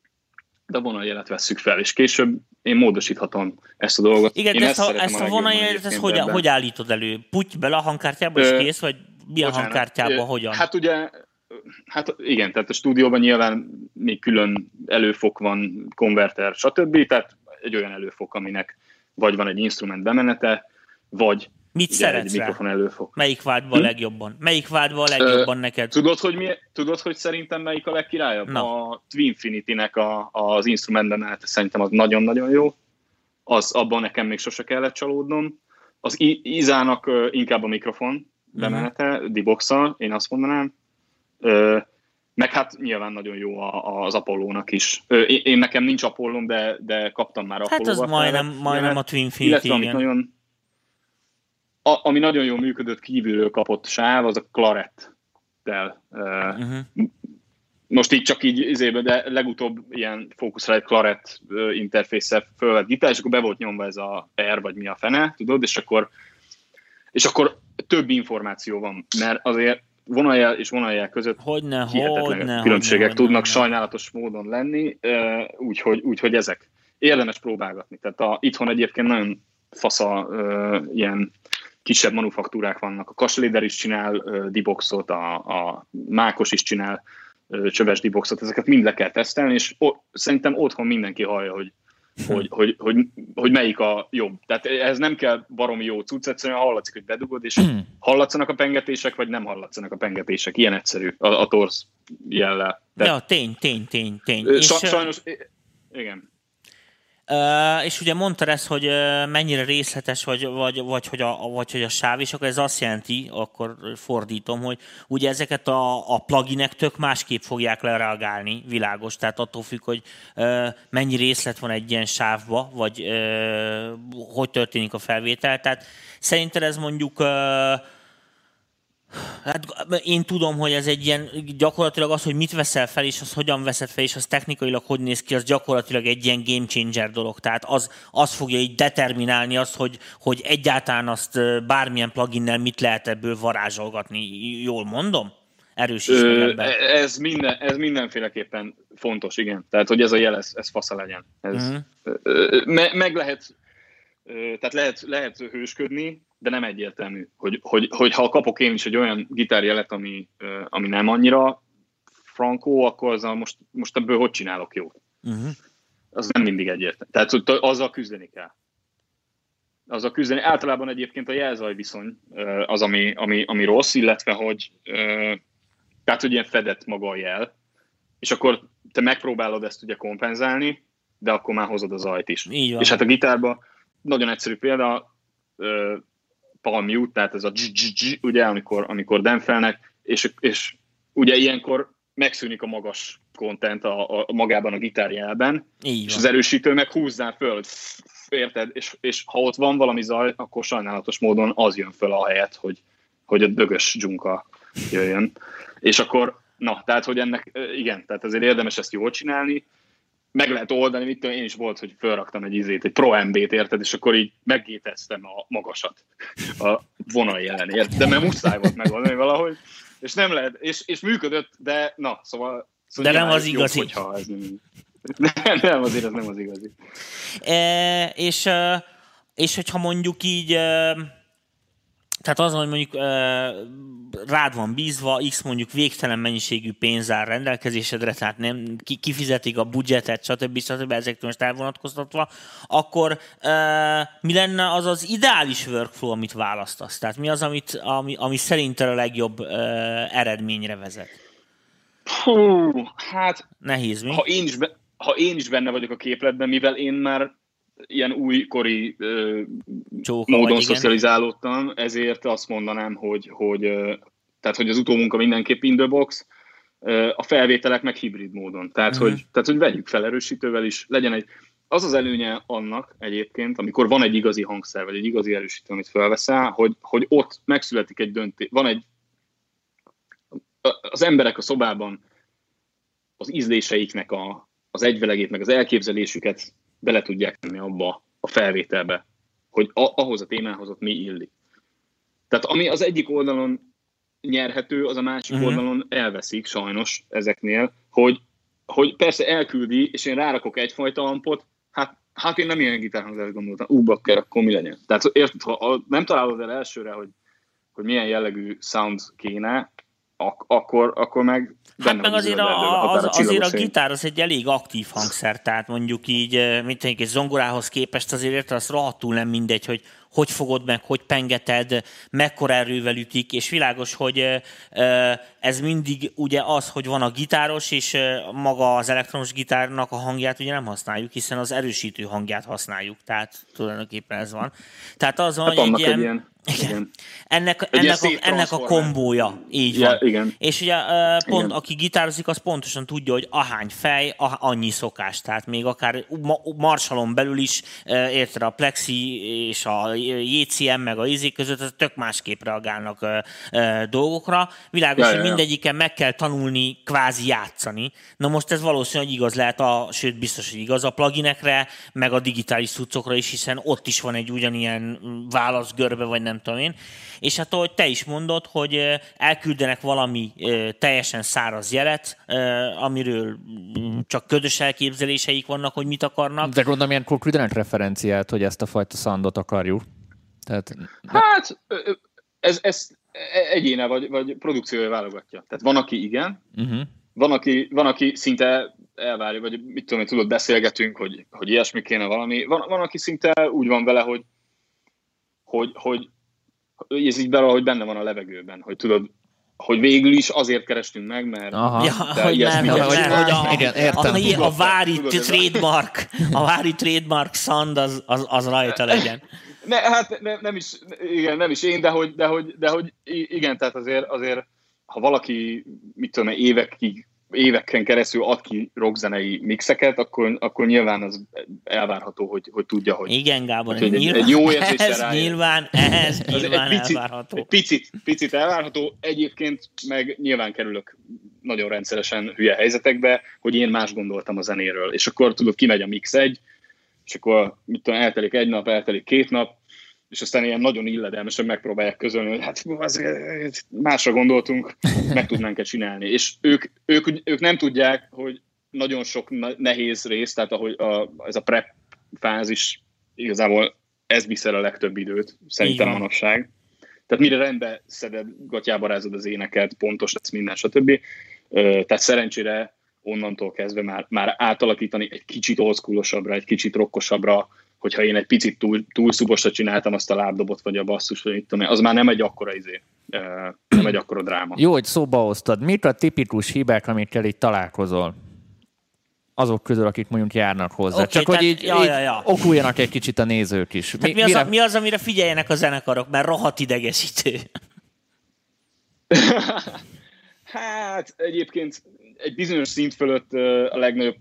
de a vonaljelet vesszük fel, és később én módosíthatom ezt a dolgot. Igen, ezt, ezt, ha, ezt a vonaljelet, ezt hogy, hogy állítod elő? Puty bele a hangkártyába, és uh, kész? Vagy milyen bocsánat, hangkártyába, uh, hogyan? Hát ugye, hát igen, tehát a stúdióban nyilván még külön előfok van, konverter, stb. Tehát egy olyan előfok, aminek vagy van egy instrument bemenete, vagy mit ugye, szeretsz egy mikrofon előfok. Melyik vádba a legjobban? Melyik vádba a legjobban Ö, neked? Tudod hogy, mi, tudod, hogy szerintem melyik a legkirályabb? No. A Twinfinity-nek a, az instrumentben állt, szerintem az nagyon-nagyon jó. Az abban nekem még sose kellett csalódnom. Az Izának inkább a mikrofon bemenete, mm. D-box-szal, én azt mondanám. Ö, meg hát nyilván nagyon jó az Apollónak is. Ö, én, én nekem nincs Apollom, de, de kaptam már Apollóval. Hát az majdnem, majdnem a Twinfinity, illetve, amit nagyon A, ami nagyon jól működött, kívülről kapott sáv, az a klarettel. Uh-huh. Most így csak így izébe, de legutóbb ilyen fókuszra egy klarett interfésszel fölvett gitár, és akkor be volt nyomva ez a R, vagy mi a fene, tudod, és akkor, és akkor több információ van, mert azért vonaljel és vonaljel között hogyne, hihetetlen hogyne, különbségek hogyne, tudnak hogyne. Sajnálatos módon lenni, úgyhogy úgy, ezek. Érdemes próbálgatni. Tehát a, itthon egyébként nagyon fasza ilyen kisebb manufaktúrák vannak. A Kasléder is csinál D-boxot, a, a Mákos is csinál csöves D-boxot, ezeket mind le kell tesztelni, és o, szerintem otthon mindenki hallja, hogy, hogy, hogy, hogy, hogy melyik a jobb. Tehát ehhez nem kell baromi jó cucc, egyszerűen hallatszik, hogy bedugod, és hallatszanak a pengetések, vagy nem hallatszanak a pengetések. Ilyen egyszerű a, a torz jellel. De... Ja, tény, tény, tény, tény. Sa- sajnos, igen. Uh, és ugye mondtad ezt, hogy uh, mennyire részletes vagy, vagy, vagy, hogy a, vagy hogy a sáv, és akkor ez azt jelenti, akkor fordítom, hogy ugye ezeket a, a pluginek tök másképp fogják lereagálni, világos, tehát attól függ, hogy uh, mennyi részlet van egy ilyen sávba, vagy uh, hogy történik a felvétel, tehát szerinted ez mondjuk... Uh, Hát én tudom, hogy ez egy ilyen, gyakorlatilag az, hogy mit veszel fel, és az hogyan veszed fel, és az technikailag hogy néz ki, az gyakorlatilag egy ilyen game changer dolog. Tehát az, az fogja így determinálni azt, hogy, hogy egyáltalán azt bármilyen pluginnel mit lehet ebből varázsolgatni. Jól mondom? Erős is ebben. Ez, minden, ez mindenféleképpen fontos, igen. Tehát, hogy ez a jel, ez, ez fasza legyen. Ez, uh-huh. me, meg lehet, tehát lehet, lehet hősködni, de nem egyértelmű, hogy, hogy, hogy ha kapok én is egy olyan gitárjelet, ami, ami nem annyira frankó, akkor azzal most, most ebből hogy csinálok jó? Uh-huh. Az nem mindig egyértelmű. Tehát azzal küzdeni kell. Azzal küzdeni. Általában egyébként a jelzaj viszony az, ami, ami, ami rossz, illetve, hogy, tehát, hogy ilyen fedett maga a jel, és akkor te megpróbálod ezt ugye kompenzálni, de akkor már hozod a zajt is. És hát a gitárban nagyon egyszerű példa, palm mute, tehát ez a dzs-dzs-dzs, ugye, amikor, amikor demfelnek, és, és ugye ilyenkor megszűnik a magas content a, a magában a gitárjelben, és az erősítő meg húzzál föl, érted? És, és ha ott van valami zaj, akkor sajnálatos módon az jön föl a helyet, hogy, hogy a dögös dzsunka jöjjön. És akkor, na, tehát, hogy ennek, igen, tehát azért érdemes ezt jól csinálni, meg lehet oldani, mit tudom, én is volt, hogy felraktam egy izét, egy Pro em bét, érted, és akkor így meggéteztem a magasat a vonal jelen, érted, de mert muszáj volt megoldani valahogy, és nem lehet, és, és működött, de na, szóval... szóval de nem az igazi. Jobb, hogyha ez nem, nem, nem, azért ez nem az igazi. E, és, és hogyha mondjuk így, tehát az, hogy mondjuk rád van bízva, X mondjuk végtelen mennyiségű pénz áll rendelkezésedre, tehát nem kifizetik a budgetet, stb. stb. Ezektől most elvonatkoztatva, akkor e, mi lenne az az ideális workflow, amit választasz? Tehát mi az, amit, ami, ami szerinted a legjobb e, eredményre vezet? Hú, hát... Nehéz, mi? Ha én, is be, ha én is benne vagyok a képletben, mivel én már ilyen újkori ö, Csóka, módon szocializálódtam, ezért azt mondanám, hogy, hogy, tehát, hogy az utómunka mindenképp in the box, a felvételek meg hibrid módon. Tehát, uh-huh. hogy, tehát hogy vegyük fel erősítővel is, legyen egy... Az az előnye annak egyébként, amikor van egy igazi hangszer, vagy egy igazi erősítő, amit felveszel, hogy, hogy ott megszületik egy döntés. Van egy... Az emberek a szobában az ízléseiknek a, az egyvelegét, meg az elképzelésüket bele tudják tenni abba a felvételbe, hogy a, ahhoz a témához ott mi illik. Tehát ami az egyik oldalon nyerhető, az a másik uh-huh. oldalon elveszik sajnos ezeknél, hogy, hogy persze elküldi, és én rárakok egyfajta ampot, hát, hát én nem ilyen gitárhangzást gondoltam, ú, bakker, akkor mi legyen? Tehát érted, ha nem találod el elsőre, hogy, hogy milyen jellegű sound kéne, Ak- akkor, akkor meg... Hát meg azért a, a, az, az, azért a gitár az egy elég aktív hangszer, tehát mondjuk így, mint egy zongorához képest azért az rohadtul nem mindegy, hogy hogy fogod meg, hogy pengeted, mekkora erővel ütik, és világos, hogy ez mindig ugye az, hogy van a gitáros, és maga az elektromos gitárnak a hangját ugye nem használjuk, hiszen az erősítő hangját használjuk, tehát tulajdonképpen ez van. Tehát az van, hát egy ilyen... ilyen. Igen. Ennek, ennek, a, ennek a kombója, így van. Ja, igen. És ugye pont, igen. aki gitározik, az pontosan tudja, hogy ahány fej, annyi szokás. Tehát még akár marsalon belül is, érted, a plexi és a jé cé em meg a izék között, az tök másképp reagálnak dolgokra. Világos, ja, hogy ja, mindegyiken ja. meg kell tanulni, kvázi játszani. Na most ez valószínűleg igaz lehet, a, sőt biztos, hogy igaz a pluginekre, meg a digitális cuccokra is, hiszen ott is van egy ugyanilyen válaszgörbe, vagy nem tudom én. És hát ahogy te is mondod, hogy elküldenek valami teljesen száraz jelet, amiről csak ködös elképzeléseik vannak, hogy mit akarnak. De gondolom, ilyen küldenek referenciát, hogy ezt a fajta soundot akarjuk. Tehát, de... Hát, ez, ez egyéne vagy, vagy produkciója válogatja. Tehát van, aki igen, uh-huh. van, aki, van, aki szinte elvárja, vagy mit tudom én, tudod, beszélgetünk, hogy, hogy ilyesmi kéne valami. Van, van, aki szinte úgy van vele, hogy hogy, hogy ez így valahogy benne van a levegőben, hogy tudod, hogy végül is azért kerestünk meg, mert... Ja, hogy nem, nem, nem, nem, a Vári trademark, a Vári trademark sound az, az, az rajta legyen. Ne, hát ne, nem, is, igen, nem is én, de hogy, de hogy, de hogy igen, tehát azért, azért, ha valaki, mit tudom, évekig, éveken keresztül ad ki rockzenei mixeket, akkor, akkor nyilván az elvárható, hogy, hogy tudja, hogy... Igen, Gábor, hogy egy, nyilván, egy jó ez rájön. nyilván, ez nyilván egy picit, elvárható. Egy picit, picit elvárható, egyébként meg nyilván kerülök nagyon rendszeresen hülye helyzetekbe, hogy én más gondoltam a zenéről, és akkor tudod, kimegy a mix egy, és akkor mit tudom, eltelik egy nap, eltelik két nap, és aztán ilyen nagyon illedelmesen megpróbálják közölni, hogy hát azért másra gondoltunk, meg tudnánk-e csinálni. És ők, ők, ők nem tudják, hogy nagyon sok nehéz rész, tehát ahogy a, ez a prep fázis, igazából ez viszel a legtöbb időt, szerintem manapság. Tehát mire rendbe szeded, gatyába rázod az éneket, pontos lesz minden, stb. Tehát szerencsére onnantól kezdve már, már átalakítani egy kicsit oldschoolosabbra, egy kicsit rockosabbra, hogyha én egy picit túl, túl szubosra csináltam azt a lábdobot, vagy a basszus, vagy itt, az már nem egy akkora izé, nem egy akkora dráma. Jó, hogy szóba hoztad. Mik a tipikus hibák, amikkel itt találkozol? Azok közül, akik mondjuk járnak hozzá. Okay, csak tehát, hogy így, ja, így ja, ja. okuljanak egy kicsit a nézők is. Mi, mi, az mire... a, mi az, amire figyeljenek a zenekarok? Mert rohadt idegesítő. Hát egyébként egy bizonyos szint fölött a legnagyobb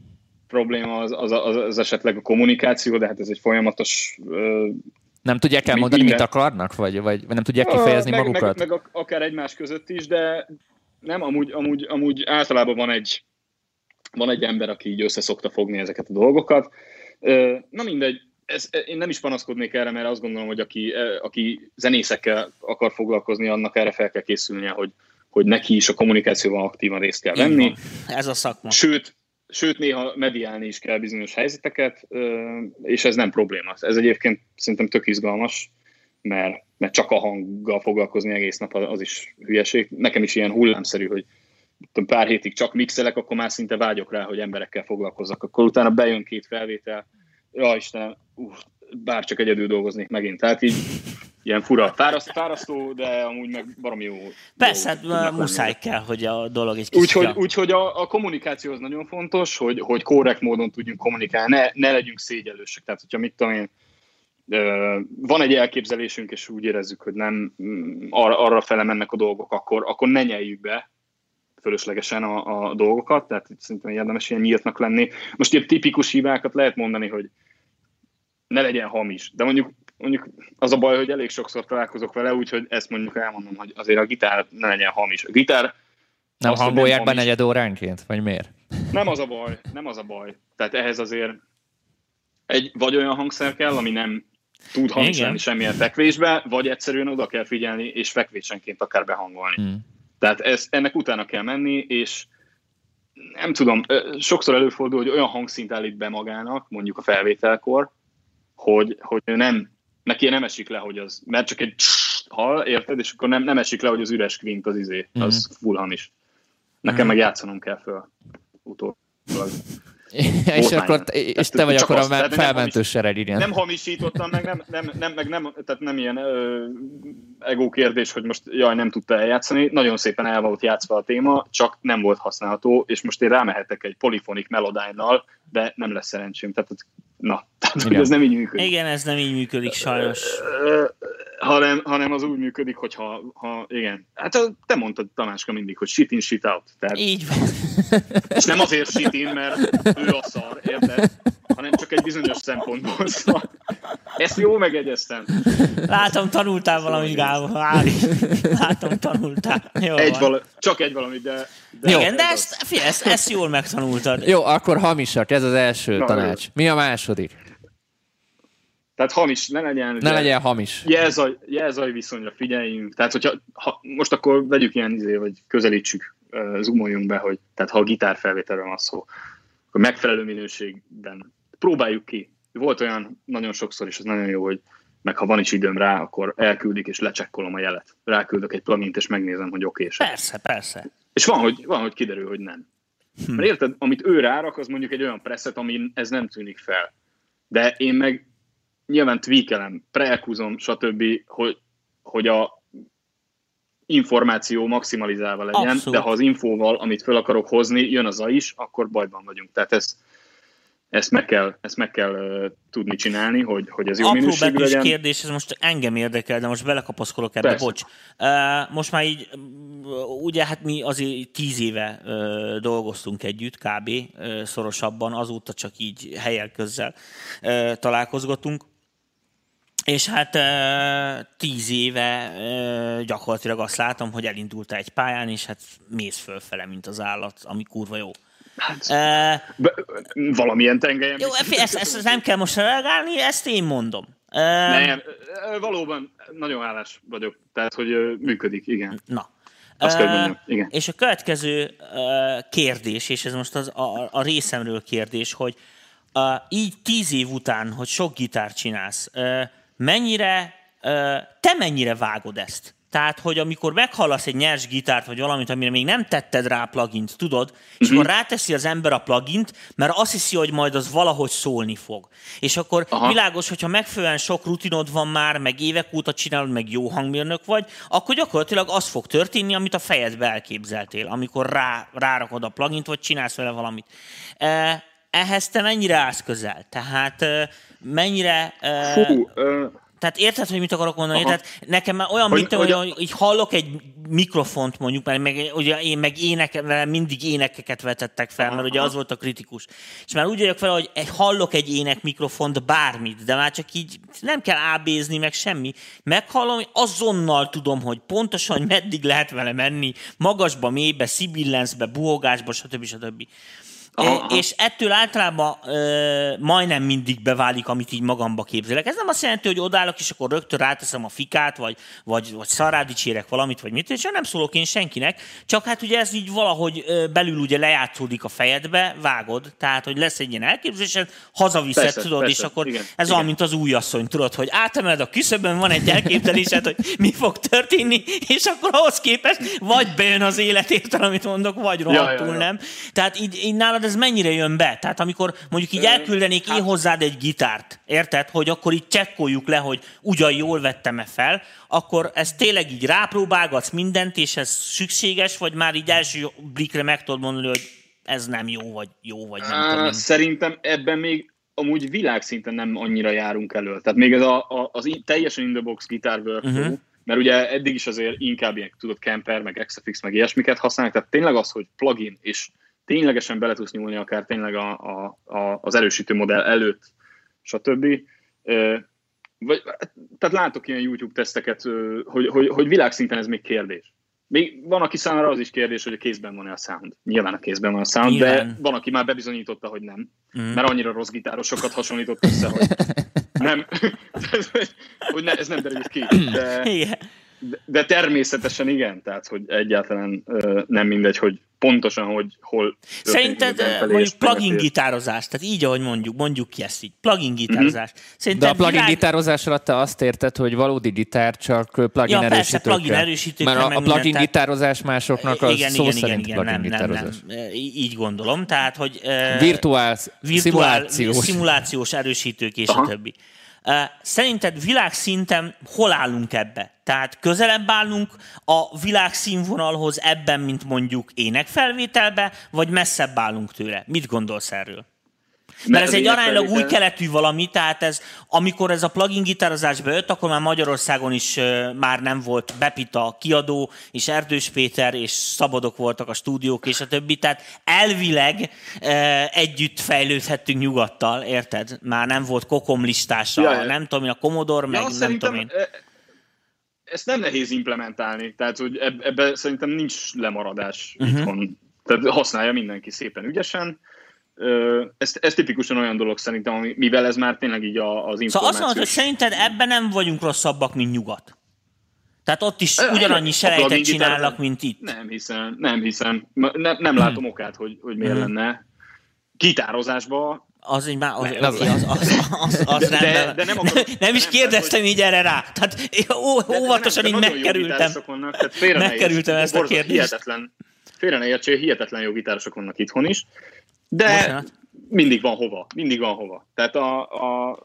probléma az, az, az, az esetleg a kommunikáció, de hát ez egy folyamatos... Uh, nem tudják elmondani, minden... mit akarnak? Vagy, vagy nem tudják kifejezni uh, meg, magukat? Meg, meg akár egymás között is, de nem, amúgy, amúgy, amúgy általában van egy, van egy ember, aki így össze szokta fogni ezeket a dolgokat. Uh, na mindegy, ez, én nem is panaszkodnék erre, mert azt gondolom, hogy aki, aki zenészekkel akar foglalkozni, annak erre fel kell készülnie, hogy, hogy neki is a kommunikációban aktívan részt kell venni. Ez a szakma. Sőt, Sőt, néha mediálni is kell bizonyos helyzeteket, és ez nem probléma. Ez egyébként szerintem tök izgalmas, mert, mert csak a hanggal foglalkozni egész nap az is hülyeség. Nekem is ilyen hullámszerű, hogy pár hétig csak mixelek, akkor már szinte vágyok rá, hogy emberekkel foglalkozzak. Akkor utána bejön két felvétel, ja Istenem, uff, bárcsak egyedül dolgoznék megint. Tehát így ilyen fura, fáraszt, fárasztó, de amúgy meg baromi jó. Persze, hát, muszáj lenni. Kell, hogy a dolog egy kicsit. Úgyhogy úgy, hogy a, a kommunikáció az nagyon fontos, hogy, hogy korrekt módon tudjunk kommunikálni, ne, ne legyünk szégyellősek. Tehát, hogyha mit tudom én, van egy elképzelésünk, és úgy érezzük, hogy nem arra, arra fele mennek a dolgok, akkor, akkor ne nyeljük be fölöslegesen a, a dolgokat, tehát szerintem érdemes ilyen nyíltnak lenni. Most ilyen tipikus hibákat lehet mondani, hogy ne legyen hamis, de mondjuk Mondjuk az a baj, hogy elég sokszor találkozok vele, úgyhogy ezt mondjuk elmondom, hogy azért a gitár ne legyen hamis. A gitár... Nem azt, hangolják nem be negyed óránként? Vagy miért? Nem az a baj, nem az a baj. Tehát ehhez azért egy vagy olyan hangszer kell, ami nem tud hamis lenni semmilyen fekvésbe, vagy egyszerűen oda kell figyelni, és fekvésenként akár behangolni. Hmm. Tehát ez, ennek utána kell menni, és nem tudom, sokszor előfordul, hogy olyan hangszint állít be magának, mondjuk a felvételkor, hogy, hogy nem, neki nem esik le, hogy az, mert csak egy hall, érted, és akkor nem, nem esik le, hogy az üres kvint az izé, mm-hmm. az full ham is. Nekem mm-hmm. meg játszanom kell föl utólag. és, akkor, és te vagy akkor a felmentő sereg, igen. Nem hamisítottam, meg nem, nem, nem, meg nem, tehát nem ilyen ö, ego kérdés, hogy most jaj, nem tudta eljátszani. Nagyon szépen el volt játszva a téma, csak nem volt használható, és most én rámehetek egy polifonik melodánynal, de nem lesz szerencsém. Tehát, na, tehát ez nem így működik. Igen, ez nem így működik, sajnos. Hanem, hanem az úgy működik, hogy ha, ha igen. Hát te mondtad, Tamáska, mindig, hogy shit in, shit out. Tehát, így van. És nem azért shit in, mert ő a szar, érted? Hanem csak egy bizonyos szempontból szar. Ezt jó megegyeztem. Látom, tanultál valamit, Gábor. Látom, tanultál. Jó, egy vala, csak egy valami, de... de jó. Igen, de ezt, figyelj, ezt, ezt jól megtanultad. Jó, akkor hamisak, ez az első na, tanács. Jó. Mi a második? Tehát hamis, ne legyen, ne legyen hamis. Jelzaj, jelzaj viszonyra figyeljünk. Tehát, hogyha ha, most akkor vegyük ilyen izé, vagy közelítsük, uh, zoomoljunk be, hogy tehát ha a gitárfelvételről van szó, akkor megfelelő minőségben próbáljuk ki. Volt olyan nagyon sokszor, és az nagyon jó, hogy meg ha van is időm rá, akkor elküldik, és lecsekkolom a jelet. Ráküldök egy plugint, és megnézem, hogy oké. Persze, persze. És van, hogy, van, hogy kiderül, hogy nem. Hm. Mert érted, amit ő rárak, az mondjuk egy olyan preset, amin ez nem tűnik fel. De én meg nyilván tweakelem, preelkúzom, stb., hogy, hogy a információ maximalizálva legyen, abszolút. De ha az infóval, amit föl akarok hozni, jön az a is, akkor bajban vagyunk. Tehát ez, ezt meg kell, ezt meg kell uh, tudni csinálni, hogy, hogy ez jó apró minőségű legyen. Apró betűs kérdés, ez most engem érdekel, de most belekapaszkolok ebbe, bocs. Uh, most már így, ugye hát mi azért tíz éve uh, dolgoztunk együtt, kb. Uh, szorosabban, azóta csak így helyel közzel uh, találkozgatunk. És hát tíz éve gyakorlatilag azt látom, hogy elindultál egy pályán, és hát mész fölfele, mint az állat, ami kurva jó. Hát, uh, valamilyen tengelyen. Jó, ezt, ezt nem kell most reagálni, ezt én mondom. Uh, nem, valóban nagyon hálás vagyok, tehát hogy működik, igen. Na. Azt kell mondjam, igen. Uh, és a következő uh, kérdés, és ez most az, a, a részemről kérdés, hogy uh, így tíz év után, hogy sok gitárt csinálsz, uh, mennyire, uh, te mennyire vágod ezt? Tehát, hogy amikor meghallasz egy nyers gitárt, vagy valamit, amire még nem tetted rá plugint, tudod, és uh-huh. akkor ráteszi az ember a plugint, mert azt hiszi, hogy majd az valahogy szólni fog. És akkor aha. világos, hogyha megfelelően sok rutinod van már, meg évek óta csinálod, meg jó hangmérnök vagy, akkor gyakorlatilag az fog történni, amit a fejedbe elképzeltél, amikor rá, rárakod a plugint, vagy csinálsz vele valamit. Ehhez te mennyire állsz közel? Tehát mennyire... Hú, uh... Tehát érted, hogy mit akarok mondani? Aha. Tehát nekem már olyan, hogy, mint hogy, hogy így hallok egy mikrofont mondjuk, mert meg, ugye én meg éneke, mindig énekeket vetettek fel, aha, mert ugye aha. az volt a kritikus. És már úgy vagyok vele, hogy hallok egy ének mikrofont, bármit, de már csak így nem kell ábézni, meg semmi. Meghallom, hogy azonnal tudom, hogy pontosan meddig lehet vele menni, magasba, mélybe, szibillenszbe, buhogásba, stb. Stb. Aha. És ettől általában ö, majdnem mindig beválik, amit így magamba képzelek. Ez nem azt jelenti, hogy odállok, és akkor rögtön ráteszem a fikát, vagy, vagy, vagy szarrá dicsérek valamit, vagy mit, és nem szólok én senkinek, csak hát ugye ez így valahogy ö, belül ugye lejátszódik a fejedbe, vágod, tehát hogy lesz egy ilyen elképzelésed, hazaviszed, persze, tudod, persze, és akkor igen, ez olyan, mint az újasszony, tudod, hogy átemeled a küszöbön, van egy elképzelésed, hogy mi fog történni, és akkor ahhoz képest vagy bejön az életért, amit mondok, vagy rohadtul ja, ja, ja. nem. Tehát így, így nálad ez mennyire jön be? Tehát amikor mondjuk így elküldenék én hozzád egy gitárt, érted? Hogy akkor így csekkoljuk le, hogy ugyan jól vettem-e fel, akkor ez tényleg így rápróbálgatsz mindent, és ez szükséges, vagy már így első blikre meg tudod mondani, hogy ez nem jó, vagy jó, vagy nem tudom. Szerintem ebben még amúgy világszinten nem annyira járunk elő. Tehát még ez a, a, az teljesen in the box gitár workflow, uh-huh. mert ugye eddig is azért inkább ilyen, tudod, Kemper, meg iksz ef iksz, meg ilyesmiket használnak, tehát tényleg az, hogy plugin és ténylegesen bele tudsz nyúlni akár tényleg a, a, a, az erősítő modell előtt, stb. Vagy, tehát látok ilyen YouTube teszteket, hogy, hogy, hogy világszinten ez még kérdés. Még van, aki számára az is kérdés, hogy a kézben van-e a sound. Nyilván a kézben van a sound, nyilván. De van, aki már bebizonyította, hogy nem. Mm. Mert annyira rossz gitárosokat hasonlított össze, hogy nem. hogy ne, ez nem derül ki. De... De, de természetesen igen, tehát hogy egyáltalán uh, nem mindegy, hogy pontosan, hogy hol... Szerinted mondjuk plugin gitározás, tehát így, ahogy mondjuk, mondjuk ki ezt így, plugin gitározás. Mm-hmm. De a plugin világ... gitározásra te azt érted, hogy valódi gitár csak plugin ja, erősítőkkel. Ja, plugin erősítőkkel. Mert a, a plugin minden, gitározás másoknak az igen, szó igen, szerint igen, plugin nem, gitározás. Nem, nem. Így gondolom, tehát hogy... Uh, virtuál, szimulációs. szimulációs erősítők és aha. a többi. Szerinted világszinten hol állunk ebbe? Tehát közelebb állunk a világszínvonalhoz ebben, mint mondjuk énekfelvételbe, vagy messzebb állunk tőle? Mit gondolsz erről? Mert ez egy aránylag új keletű valami, tehát ez, amikor ez a plugin gitározás bejött, akkor már Magyarországon is uh, már nem volt Bepita kiadó, és Erdős Péter, és szabadok voltak a stúdiók, és a többi, tehát elvileg uh, együtt fejlődhettünk nyugattal, érted? Már nem volt kokomlistása, ja, nem tudom én, a Commodore, ja, meg nem tudom én. Ezt nem nehéz implementálni, tehát hogy ebben szerintem nincs lemaradás uh-huh. itthon. Tehát használja mindenki szépen ügyesen. Ez, ez tipikusan olyan dolog szerintem, mivel ez már tényleg így az információs... Szóval azt mondod, hogy szerinted ebben nem vagyunk rosszabbak, mint nyugat. Tehát ott is ugyanannyi selejtet csinálnak, mint itt. Nem hiszem, nem hiszem. Nem, nem látom hmm. okát, hogy, hogy miért hmm. lenne. Gitározásban... Az így már... Az, ne, az, az, az, az, az de, de, de nem, akarok, nem is kérdeztem nem, így erre rá. Tehát ó, óvatosan de, de nem, így megkerültem. Vannak, megkerültem ezt a kérdést. Félre ne értsél, hihetetlen jó gitárosok vannak itthon is. De Bocsánat. mindig van hova, mindig van hova. Tehát a, a,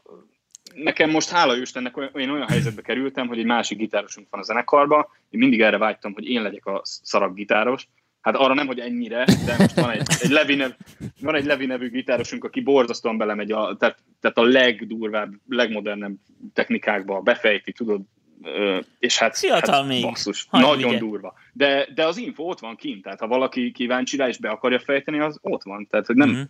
nekem most hála Istennek olyan, én olyan helyzetbe kerültem, hogy egy másik gitárosunk van a zenekarban, én mindig erre vágytam, hogy én legyek a szarabb gitáros. Hát arra nem, hogy ennyire, de most van egy, egy, Levi, nev, van egy Levi nevű gitárosunk, aki borzasztóan belemegy, a, tehát, tehát a legdurvább, legmodernebb technikákba befejti, tudod, és hát, hát basszus, Hagy nagyon vigye. durva. De, de az info ott van kint, tehát ha valaki kíváncsi rá és be akarja fejteni, az ott van, tehát hogy nem, mm-hmm.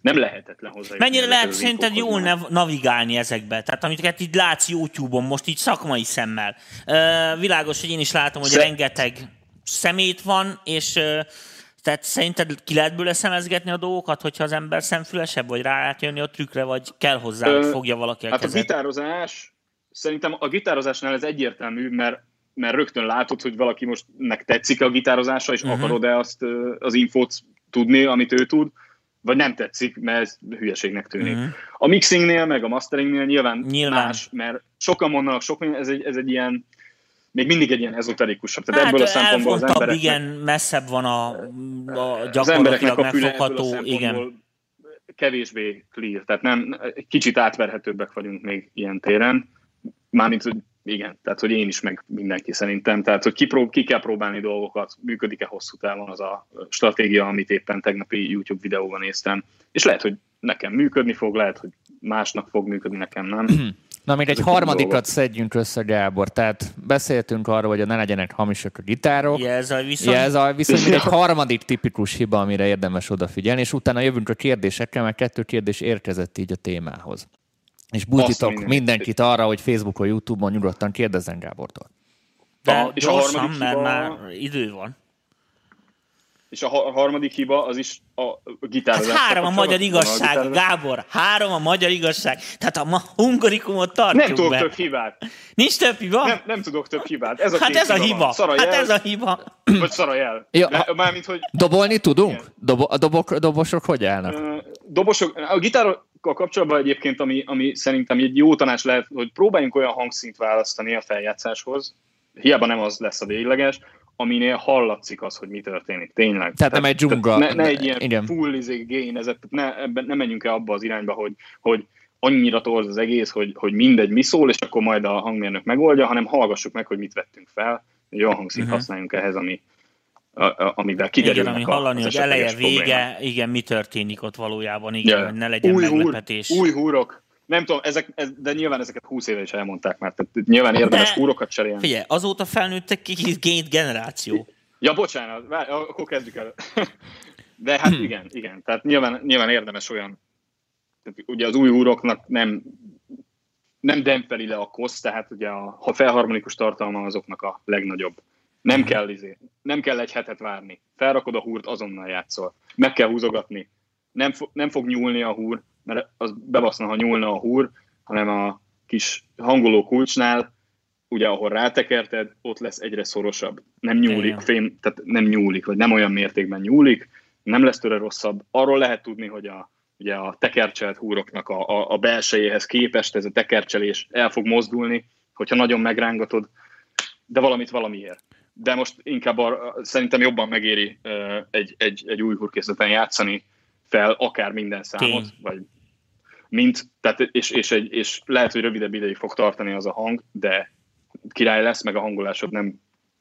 nem lehetetlen hozzá. Mennyire lehet szerinted jól nav- navigálni ezekbe? Tehát amiket így látsz YouTube-on most így szakmai szemmel. Uh, világos, hogy én is látom, hogy Sze- rengeteg szemét van, és uh, tehát szerinted ki lehet bőle szemezgetni a dolgokat, hogyha az ember szemfülesebb, vagy rá lehet jönni a trükkre, vagy kell hozzá, Ö, hogy fogja valaki a hát kezed. A gitározás... Szerintem a gitározásnál ez egyértelmű, mert, mert rögtön látod, hogy valaki most nek tetszik a gitározása, és uh-huh. akarod-e azt az infót tudni, amit ő tud, vagy nem tetszik, mert ez hülyeségnek tűnik. Uh-huh. A mixingnél, meg a masteringnél nyilván, nyilván. más, mert sokan mondanak, sokan, ez egy, ez egy ilyen, még mindig egy ilyen ezoterikusabb. Tehát hát ebből a szempontból az embereknek... igen, messzebb van a, a gyakorlatilag megfogható, igen. Kevésbé clear, tehát nem, kicsit átverhetőbbek vagyunk még ilyen téren. Mármint, hogy igen, tehát hogy én is, meg mindenki szerintem. Tehát, hogy ki, prób- ki kell próbálni dolgokat, működik-e hosszú távon az a stratégia, amit éppen tegnapi YouTube videóban néztem. És lehet, hogy nekem működni fog, lehet, hogy másnak fog működni, nekem nem. Na, még egy harmadikat szedjünk össze, Gábor. Tehát beszéltünk arról, hogy ne legyenek hamisak a gitárok. Jelzaj viszont. Jelzaj viszont, egy harmadik tipikus hiba, amire érdemes odafigyelni, és utána jövünk a kérdésekkel, mert kettő kérdés érkezett így a témához. És bújtítok minden. mindenkit arra, hogy Facebookon, YouTube-on nyugodtan kérdezzen Gábortól. De és gyorsan, a hiba, mert már idő van. És a harmadik hiba az is a gitározás. Hát három a magyar igazság, a Gábor. Három a magyar igazság. Tehát a ma hungarikumot tartjuk nem be. Nem tudok több hibát. Nincs több hiba? Nem, nem tudok több hibát. Ez a hát ez a hiba. Szaraj hát el, ez a hiba. Vagy szaraj el. Ja, de, a, mármint, hogy... Dobolni tudunk? Dobo, a dobok, dobosok hogy állnak? Uh, dobosok, a gitárokkal kapcsolatban egyébként, ami, ami szerintem egy jó tanács lehet, hogy próbáljunk olyan hangszint választani a feljátszáshoz, hiába nem az lesz a végleges, aminél hallatszik az, hogy mi történik, tényleg. Tehát nem egy dzsunga. Ne, ne egy ilyen igen. full génezet, ne, ne menjünk el abba az irányba, hogy, hogy annyira torz az egész, hogy, hogy mindegy mi szól, és akkor majd a hangmérnök megoldja, hanem hallgassuk meg, hogy mit vettünk fel, egy olyan hangszint uh-huh. használjunk ehhez, ami, a, a, amivel kiderülnek igen, ami hallani, az hogy eleje, vége, problémák. Igen, mi történik ott valójában, igen, yeah. hogy ne legyen új meglepetés. Húr, új húrok. Nem tudom, ezek, ez, de nyilván ezeket húsz éve is elmondták már, tehát nyilván érdemes de, húrokat cserélni. Figyelj, azóta felnőttek ki két generáció. Ja, bocsánat, várj, akkor kezdjük el. De hát hmm. igen, igen, tehát nyilván, nyilván érdemes olyan, tehát ugye az új húroknak nem, nem dempeli le a kosz, tehát ugye a, a felharmonikus tartalma azoknak a legnagyobb. Nem kell, izé, nem kell egy hetet várni. Felrakod a húrt, azonnal játszol. Meg kell húzogatni. Nem, fo- nem fog nyúlni a húr, mert az bebaszna, ha nyúlna a húr, hanem a kis hangoló kulcsnál ugye ahol rátekerted, ott lesz egyre szorosabb. Nem nyúlik, fém, tehát nem nyúlik, vagy nem olyan mértékben nyúlik, nem lesz tőle rosszabb. Arról lehet tudni, hogy a, ugye a tekercselt húroknak a, a, a belsejéhez képest ez a tekercselés el fog mozdulni, hogyha nagyon megrángatod, de valamit valamiért. De most inkább arra, szerintem jobban megéri egy, egy, egy új húrkészleten játszani fel akár minden számot, vagy mint, tehát és, és, egy, és lehet, hogy rövidebb ideig fog tartani az a hang, de király lesz, meg a hangolásod nem,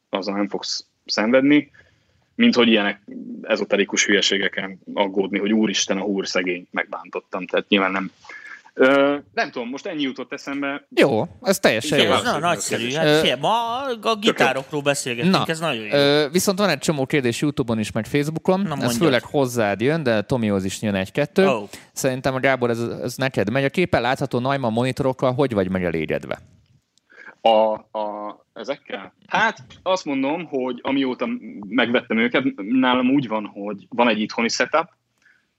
azzal nem fogsz szenvedni, mint hogy ilyenek ezoterikus hülyeségeken aggódni, hogy úristen, a húr szegény, megbántottam, tehát nyilván nem. Ö, nem tudom, most ennyi jutott eszembe. Jó, ez teljesen jó. Ez na, nagyszerű. Hát, fél, ma a gitárokról beszélgetünk, na, ez nagyon jó. Ö, viszont van egy csomó kérdés YouTube-on is, meg Facebookon. Na, ez mondjad. Főleg hozzád jön, de Tomihoz is jön egy-kettő. Oh. Szerintem, Gábor, ez, ez neked megy. A képen látható Neumann monitorokkal hogy vagy megelégedve? A, a, ezekkel? Hát azt mondom, hogy amióta megvettem őket, nálam úgy van, hogy van egy itthoni setup,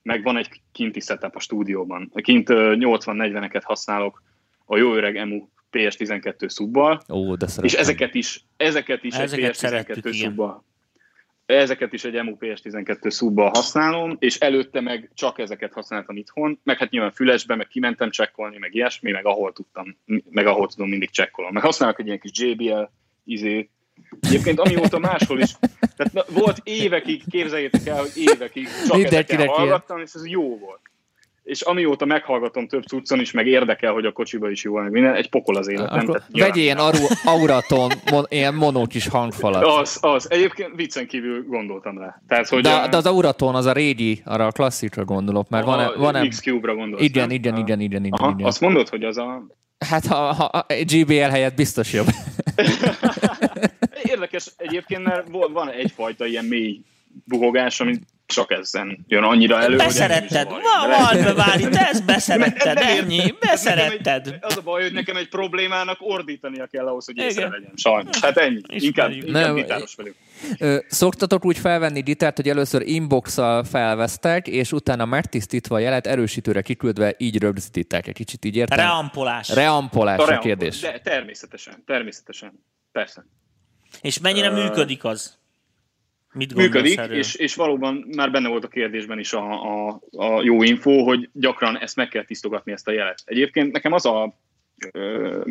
meg van egy kinti setup a stúdióban. Kint nyolcvan negyveneket használok a jó öreg Emu pé es tizenkettő szubbal, ó, de és ezeket is, ezeket is ezeket egy pé es tizenkettő szubbal. Ezeket is egy Emu pé es tizenkettő szubbal használom, és előtte meg csak ezeket használtam itthon, meg hát nyilván fülesbe, meg kimentem csekkolni, meg ilyesmi, meg ahol tudtam, meg ahol tudom, mindig csekkolom. Meg használok egy ilyen kis jé bé el izét. Egyébként amióta máshol is, tehát na, volt évekig, képzeljétek el, hogy évekig csak ezekkel hallgattam, és ez jó volt. És amióta meghallgatom több cuccon is, meg érdekel, hogy a kocsiba is jó, meg minden, egy pokol az életem. Vegyél ilyen auraton, mon, ilyen monó kis hangfalat. Az, az. Egyébként viccen kívül gondoltam rá. Tehát, hogy de, a, de az auraton, az a régi, arra a klasszikra gondolok, mert van, van iksz-Cube-ra gondolsz. Igen, igen, a, igen, igen, igen, aha, igen. Azt mondod, hogy az a... Hát a, a, a gé bé el helyett biztos jobb. Érdekes egyébként, mert van egyfajta ilyen mély buhogás, amit csak ezen jön annyira elő, beszeretted, hogy nem is Vári, te ezt beszeretted, ennyi, beszeretted. Egy, az a baj, hogy nekem egy problémának ordítania kell ahhoz, hogy észre legyen, sajnos. Hát ennyi, inkább, inkább gitáros velük. Szoktatok úgy felvenni gitárt, hogy először inbox-al felvesztek, és utána megtisztítva a jelet erősítőre kiküldve így rögzítitek. Egy kicsit így értem? Reampolás. Reampolás a, a kérdés. De, természetesen, természetesen, persze. És mennyire uh, működik az? Mit működik, és, és valóban már benne volt a kérdésben is a, a, a jó info, hogy gyakran ezt meg kell tisztogatni, ezt a jelet. Egyébként nekem az a ö,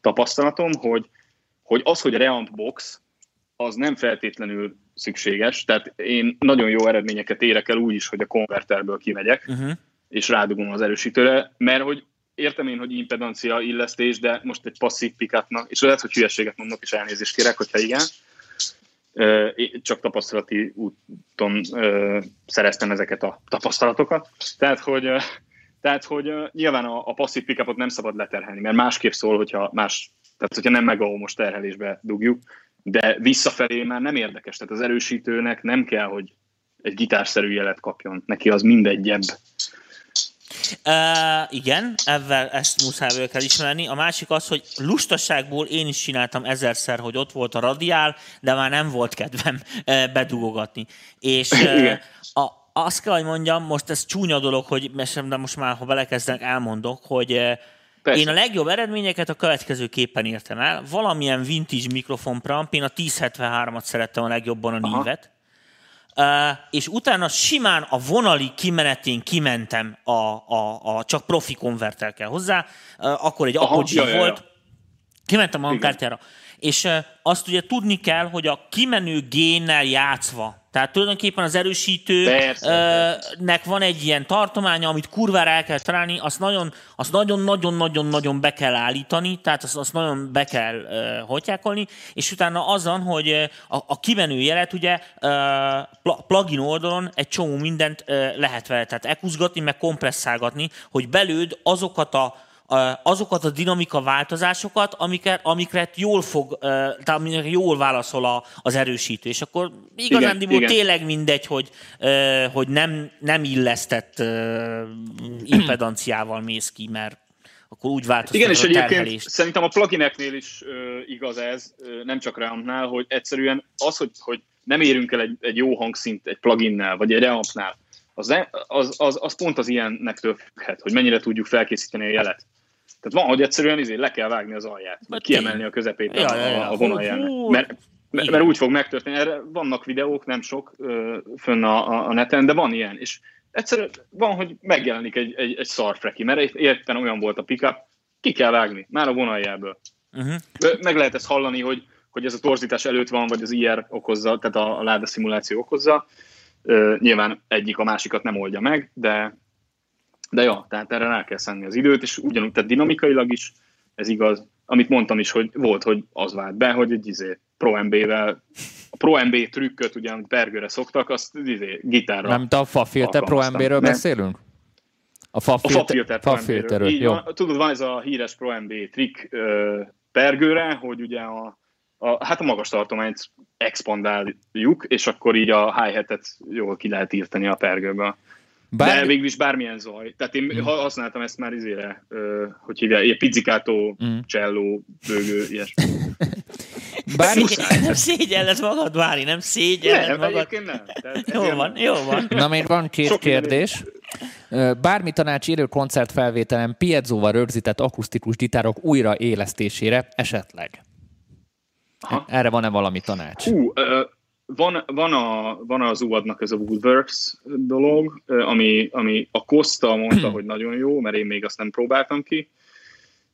tapasztalatom, hogy, hogy az, hogy reamp box, az nem feltétlenül szükséges, tehát én nagyon jó eredményeket érek el úgy is, hogy a konverterből kimegyek, uh-huh. és rádugom az erősítőre, mert hogy értem én, hogy impedancia illesztés, de most egy passzív pikátnak, és lehet, hogy hülyeséget mondok, és elnézést kérek, hogyha igen, csak tapasztalati úton szereztem ezeket a tapasztalatokat. Tehát, hogy, tehát, hogy nyilván a, a passzív pick-upot nem szabad leterhelni, mert másképp szól, hogyha más, tehát hogyha nem megaómos terhelésbe dugjuk, de visszafelé már nem érdekes. Tehát az erősítőnek nem kell, hogy egy gitárszerű jelet kapjon. Neki az mindegyebb. Uh, igen, ezzel ezt muszáj kell ismerni. A másik az, hogy lustaságból én is csináltam ezerszer, hogy ott volt a radiál, de már nem volt kedvem uh, bedugogatni. És uh, a, azt kell, hogy mondjam, most ez csúnya dolog, hogy de most már, ha belekezdenek, elmondok, hogy uh, én a legjobb eredményeket a következőképpen értem el. Valamilyen vintage mikrofonpramp, én a tíz hetvenhármat szerettem a legjobban, a Nívet. Uh, és utána simán a vonali kimenetén kimentem, a, a, a csak profi konverter kell hozzá, uh, akkor egy Apogee volt, jaj, jaj. Kimentem a hangkártyára. És uh, azt ugye tudni kell, hogy a kimenő génnel játszva, tehát tulajdonképpen az erősítőnek van egy ilyen tartománya, amit kurvára el kell találni, azt nagyon-nagyon-nagyon-nagyon be kell állítani, tehát azt, azt nagyon be kell uh, hottyákolni, és utána azon, hogy a, a kimenő jelet ugye uh, plugin oldalon egy csomó mindent uh, lehet vele, tehát ekuzgatni, meg kompresszálgatni, hogy belőd azokat a azokat a dinamika változásokat, amiket, amiket jól fog, tehát amiket jól válaszol a, az erősítő. És akkor igazándiból tényleg mindegy, hogy, hogy nem, nem illesztett impedanciával mész ki, mert akkor úgy változtat igen, a terhelést. Igen, és egyébként szerintem a plugineknél is igaz ez, nem csak reampnál, hogy egyszerűen az, hogy, hogy nem érünk el egy, egy jó hangszint egy pluginnál, vagy egy reampnál, az, az, az, az pont az ilyennektől függhet, hogy mennyire tudjuk felkészíteni a jelet. Tehát van, hogy egyszerűen izé, le kell vágni az alját, hát kiemelni a közepét ja, a, ja, ja. a vonalján. Mert, mert, mert úgy fog megtörténni. Erre vannak videók, nem sok fönn a, a neten, de van ilyen. És egyszerűen van, hogy megjelenik egy, egy, egy szarfreki, mert érten olyan volt a pickup, ki kell vágni, már a vonaljából. Uh-huh. Meg lehet ezt hallani, hogy, hogy ez a torzítás előtt van, vagy az i er okozza, tehát a, a láda szimuláció okozza. Uh, nyilván egyik a másikat nem oldja meg, de, de jó, tehát erre rá kell szenni az időt, és ugyanúgy, tehát dinamikailag is ez igaz. Amit mondtam is, hogy volt, hogy az vált be, hogy egy izé, Pro em bé-vel, a Pro em bé trükköt, ugye, amit pergőre szoktak, azt izé, gitárra. Nem, te a Fafilter Pro em bé-ről beszélünk? A Fafilter Pro em bé-ről. Így, jó. Van, tudod, van ez a híres Pro em bé trükk uh, pergőre, hogy ugye a A, hát a magas tartományt expandáljuk, és akkor így a hi-hatet jól ki lehet írtani a pergőből. Bármi... De végül is bármilyen zaj. Tehát én mm. használtam ezt már izére, hogy hívják, ilyen pizzikátó, mm. cselló, bőgő, ilyesmi. Bármi... Nem szégyelled magad, Vári, nem szégyelled nem, magad. Egyébként nem. Jó ilyen... van, jó van. Na, még van két kérdés. Bármi tanács élő koncertfelvételen piezóval rögzített akusztikus gitárok újraélesztésére esetleg. Aha. Erre van-e valami tanács? Hú, van, van, a, van az u á dé-nak ez a Woodworks dolog, ami, ami a Costa mondta, hogy nagyon jó, mert én még azt nem próbáltam ki.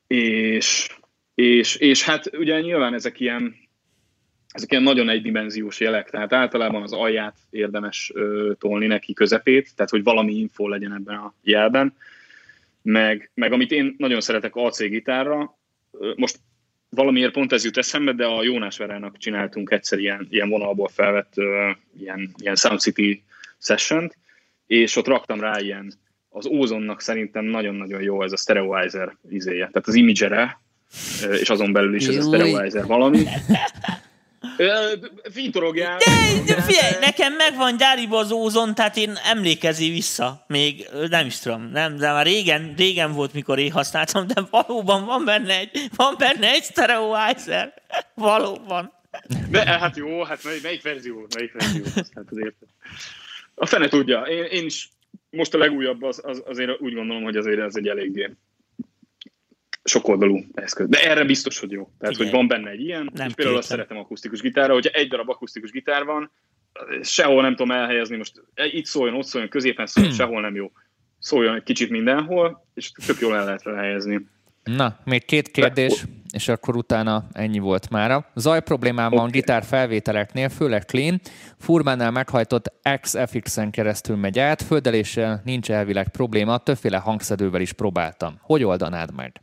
És, és, és hát ugye nyilván ezek ilyen, ezek ilyen nagyon egydimenziós jelek, tehát általában az alját érdemes tolni neki közepét, tehát hogy valami info legyen ebben a jelben. Meg, meg amit én nagyon szeretek á cé gitárra, most valamiért pont ez jut eszembe, de a Jónás Verának csináltunk egyszer ilyen, ilyen vonalból felvett uh, ilyen, ilyen Sound City sessiont, és ott raktam rá ilyen, az Ózonnak szerintem nagyon-nagyon jó ez a Stereoizer izéje, tehát az imagere, uh, és azon belül is ez a Stereoizer valami. Fintorogjál! De, de figyelj, nekem megvan gyáriba az Ózon, tehát én emlékezi vissza, még nem is tudom, nem, de már régen, régen volt, mikor én használtam, de valóban van benne egy, van benne egy Stereoizer, valóban. De, hát jó, hát mely, melyik verzió, melyik verzió, hát azért. A fene tudja, én, én is most a legújabb, az, az, azért úgy gondolom, hogy azért ez egy eléggé sokoldalú eszköz. De erre biztos, hogy jó. Tehát, igen, hogy van benne egy ilyen, nem és például azt szeretem akusztikus gitárra, hogyha egy darab akusztikus gitár van, sehol nem tudom elhelyezni, most itt szóljon, ott szóljon, középen szóljon, hmm. sehol nem jó. Szóljon egy kicsit mindenhol, és tök jól el lehet elhelyezni. Na, még két kérdés, és akkor utána ennyi volt mára. Zaj problémám van okay. gitárfelvételeknél, főleg clean, furmánál meghajtott iksz ef iksen keresztül megy át, földeléssel nincs elvileg probléma, többféle hangszedővel is próbáltam. Hogy oldanád meg?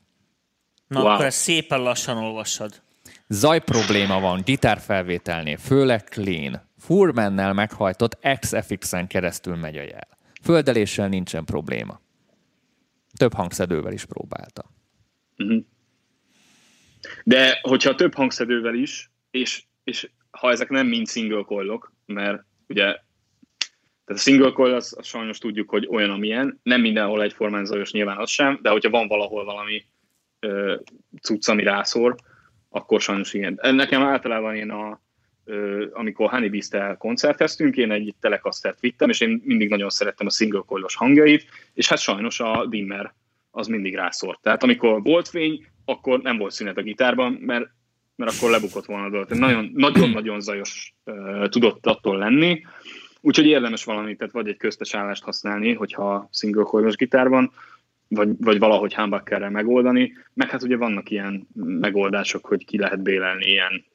Na, wow. Akkor ezt szépen lassan olvassad. Zaj probléma van gitárfelvételnél, főleg clean. Furmannel meghajtott iksz ef iksen keresztül megy a jel. Földeléssel nincsen probléma. Több hangszedővel is próbáltam. De hogyha több hangszedővel is, és, és ha ezek nem mind single coilok, mert ugye a single coil az, az sajnos tudjuk, hogy olyan, amilyen. Nem mindenhol egyformán zajos, nyilván az sem, de hogyha van valahol valami cucc, ami rászor, akkor sajnos igen. Nekem általában én, a, amikor Honeybeast-tel koncerteztünk, én egy telekasztert vittem, és én mindig nagyon szerettem a single coilos hangjait, és hát sajnos a dimmer az mindig rászor. Tehát amikor volt fény, akkor nem volt szünet a gitárban, mert, mert akkor lebukott volna a dolog. Nagyon-nagyon zajos uh, tudott attól lenni, úgyhogy érdemes valamit, tehát vagy egy köztes állást használni, hogyha single coilos gitárban, Vagy, vagy valahogy humbuckerrel megoldani, meg hát ugye vannak ilyen megoldások, hogy ki lehet bélelni ilyen,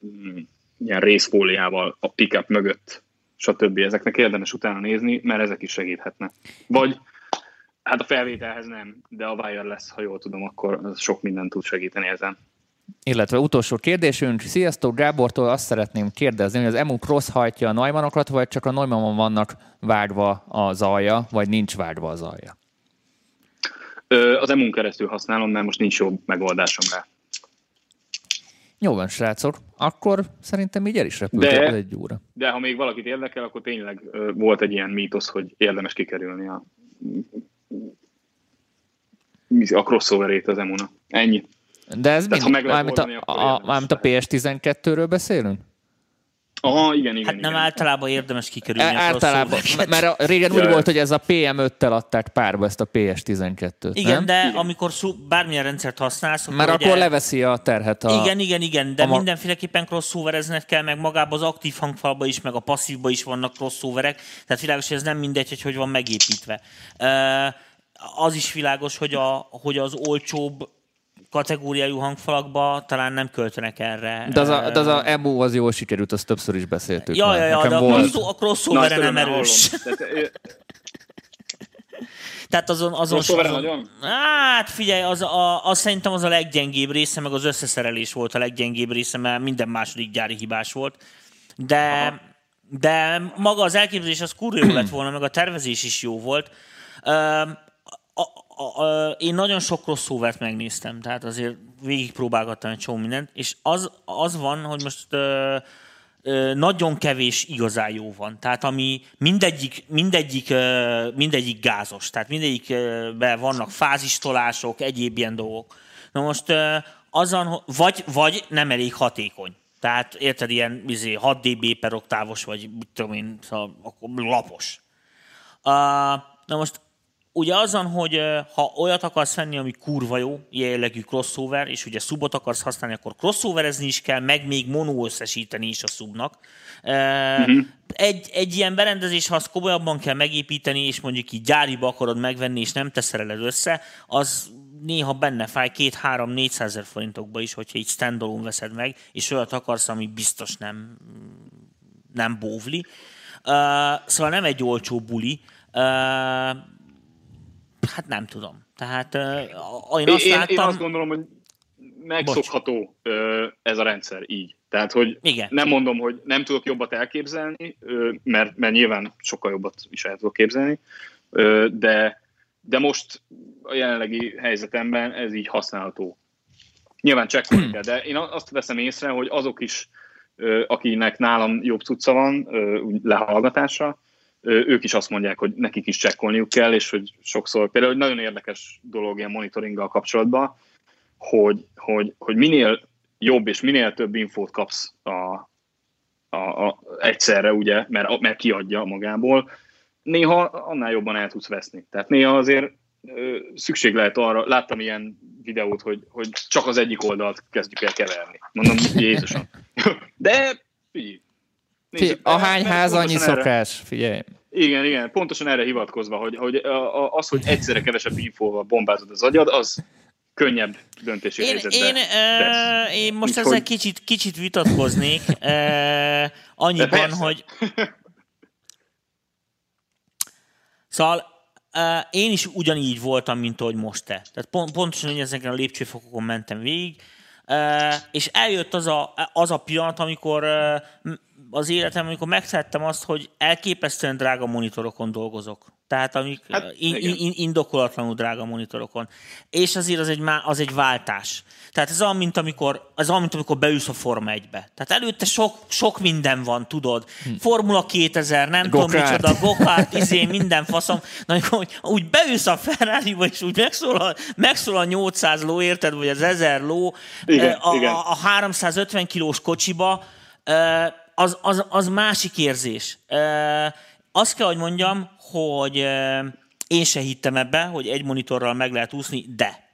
ilyen részfóliával a pickup mögött, stb. Ezeknek érdemes utána nézni, mert ezek is segíthetnek. Vagy, hát a felvételhez nem, de a wireless, ha jól tudom, akkor sok mindent tud segíteni ezen. Illetve utolsó kérdésünk, sziasztok, Gábortól azt szeretném kérdezni, hogy az Emu cross hajtja a Neumannokat, vagy csak a Neumannon vannak vágva a zajja, vagy nincs vágva a zajja? Az Emun keresztül használom, mert most nincs jobb megoldásom rá. Jó van, srácok. Akkor szerintem így el is repült de, egy óra. De ha még valakit érdekel, akkor tényleg volt egy ilyen mítosz, hogy érdemes kikerülni a, a crossoverét az Emunak. Ennyi. De ez tehát, mind, mármint a, a, a pé es tizenkettőről beszélünk? Aha, igen, igen. Hát nem, igen. Általában érdemes kikerülni. E, általában, mert régen úgy volt, hogy ez a pé em öttel adták párba ezt a pé es tizenkettőt. Igen, nem? De igen. Amikor bármilyen rendszert használsz... Mert akkor, akkor leveszi a terhet a... Igen, igen, igen, de a... mindenféleképpen crossoverezned kell, meg magában az aktív hangfalba is, meg a passzívba is vannak crossoverek, tehát világos, hogy ez nem mindegy, hogy hogy van megépítve. Az is világos, hogy, a, hogy az olcsóbb kategóriájú hangfalakba talán nem költenek erre. De az a, de az, a Emu az jól sikerült, azt többször is beszéltük. Ja, ja, ja, de a crossover nem erős. Tehát azon... azon crossover nagyon? Hát figyelj, az, a, az szerintem az a leggyengébb része, meg az összeszerelés volt a leggyengébb része, mert minden második gyári hibás volt. De, de maga az elképzelés az kurva jó lett volna, meg a tervezés is jó volt. A, a, a, én nagyon sok crossover-t megnéztem, tehát azért végigpróbálgattam egy csomó mindent, és az, az van, hogy most ö, ö, nagyon kevés igazán jó van. Tehát ami mindegyik, mindegyik, ö, mindegyik gázos, tehát mindegyikben vannak fázistolások, egyéb ilyen dolgok. Na most ö, azon, vagy, vagy nem elég hatékony. Tehát érted, ilyen izé, hat dB per oktávos, vagy mit tudom én, szóval, akkor lapos. Uh, na most ugye azon, hogy ha olyat akarsz venni, ami kurva jó, jellegű crossover, és ugye subot akarsz használni, akkor crossoverezni is kell, meg még mono összesíteni is a subnak. Mm-hmm. Egy, egy ilyen berendezés, ha azt komolyabban kell megépíteni, és mondjuk így gyáriba akarod megvenni, és nem te szereled össze, az néha benne fáj két-három-négyszázezer forintokba is, hogyha így standalone veszed meg, és olyat akarsz, ami biztos nem, nem bóvli. Uh, szóval nem egy olcsó buli. Uh, Hát nem tudom. Tehát uh, én azt én, láttam... Én azt gondolom, hogy megszokható uh, ez a rendszer így. Tehát, hogy igen. Nem mondom, hogy nem tudok jobbat elképzelni, uh, mert, mert nyilván sokkal jobbat is el tudok képzelni, uh, de, de most a jelenlegi helyzetemben ez így használható. Nyilván csekkolni kell, de én azt veszem észre, hogy azok is, uh, akinek nálam jobb cucca van uh, lehallgatásra, ők is azt mondják, hogy nekik is csekkolniuk kell, és hogy sokszor, például hogy nagyon érdekes dolog ilyen monitoringgal kapcsolatban, hogy, hogy, hogy minél jobb és minél több infót kapsz a, a, a egyszerre, ugye, mert, mert kiadja magából, néha annál jobban el tudsz veszni. Tehát néha azért ö, szükség lehet arra, láttam ilyen videót, hogy, hogy csak az egyik oldalt kezdjük el keverni. Mondom, Jézusom. De figyelj. Figyelj, ahány ház, annyi szokás, figyelj. Igen, igen, pontosan erre hivatkozva, hogy, hogy az, hogy egyszerre kevesebb infóval bombázod az agyad, az könnyebb döntési én, helyzetbe. Én, ö, én most Úgy, ezzel hogy... kicsit, kicsit vitatkoznék, ö, annyiban, hogy... Szóval ö, én is ugyanígy voltam, mint ahogy most te. Tehát pont, pontosan, hogy ezeken a lépcsőfokokon mentem végig, ö, és eljött az a, az a pillanat, amikor... Ö, az életem, amikor megtettem azt, hogy elképesztően drága monitorokon dolgozok. Tehát amik hát, in, in, indokolatlanul drága monitorokon. És azért az egy, az egy váltás. Tehát ez olyan, mint amikor, az olyan, mint amikor beülsz a Forma egybe. Tehát előtte sok, sok minden van, tudod. Formula kétezer, nem Go-kart. tudom micsoda, Go-kart, izé, minden faszom. Na, amikor úgy beülsz a Ferrariba, és úgy megszól a, megszól a nyolcszáz ló, érted, vagy az ezer ló, igen, a, igen. a háromszázötven kilós kocsiba, Az, az, az másik érzés. E, azt kell, hogy mondjam, hogy e, én se hittem ebbe, hogy egy monitorral meg lehet úszni, de.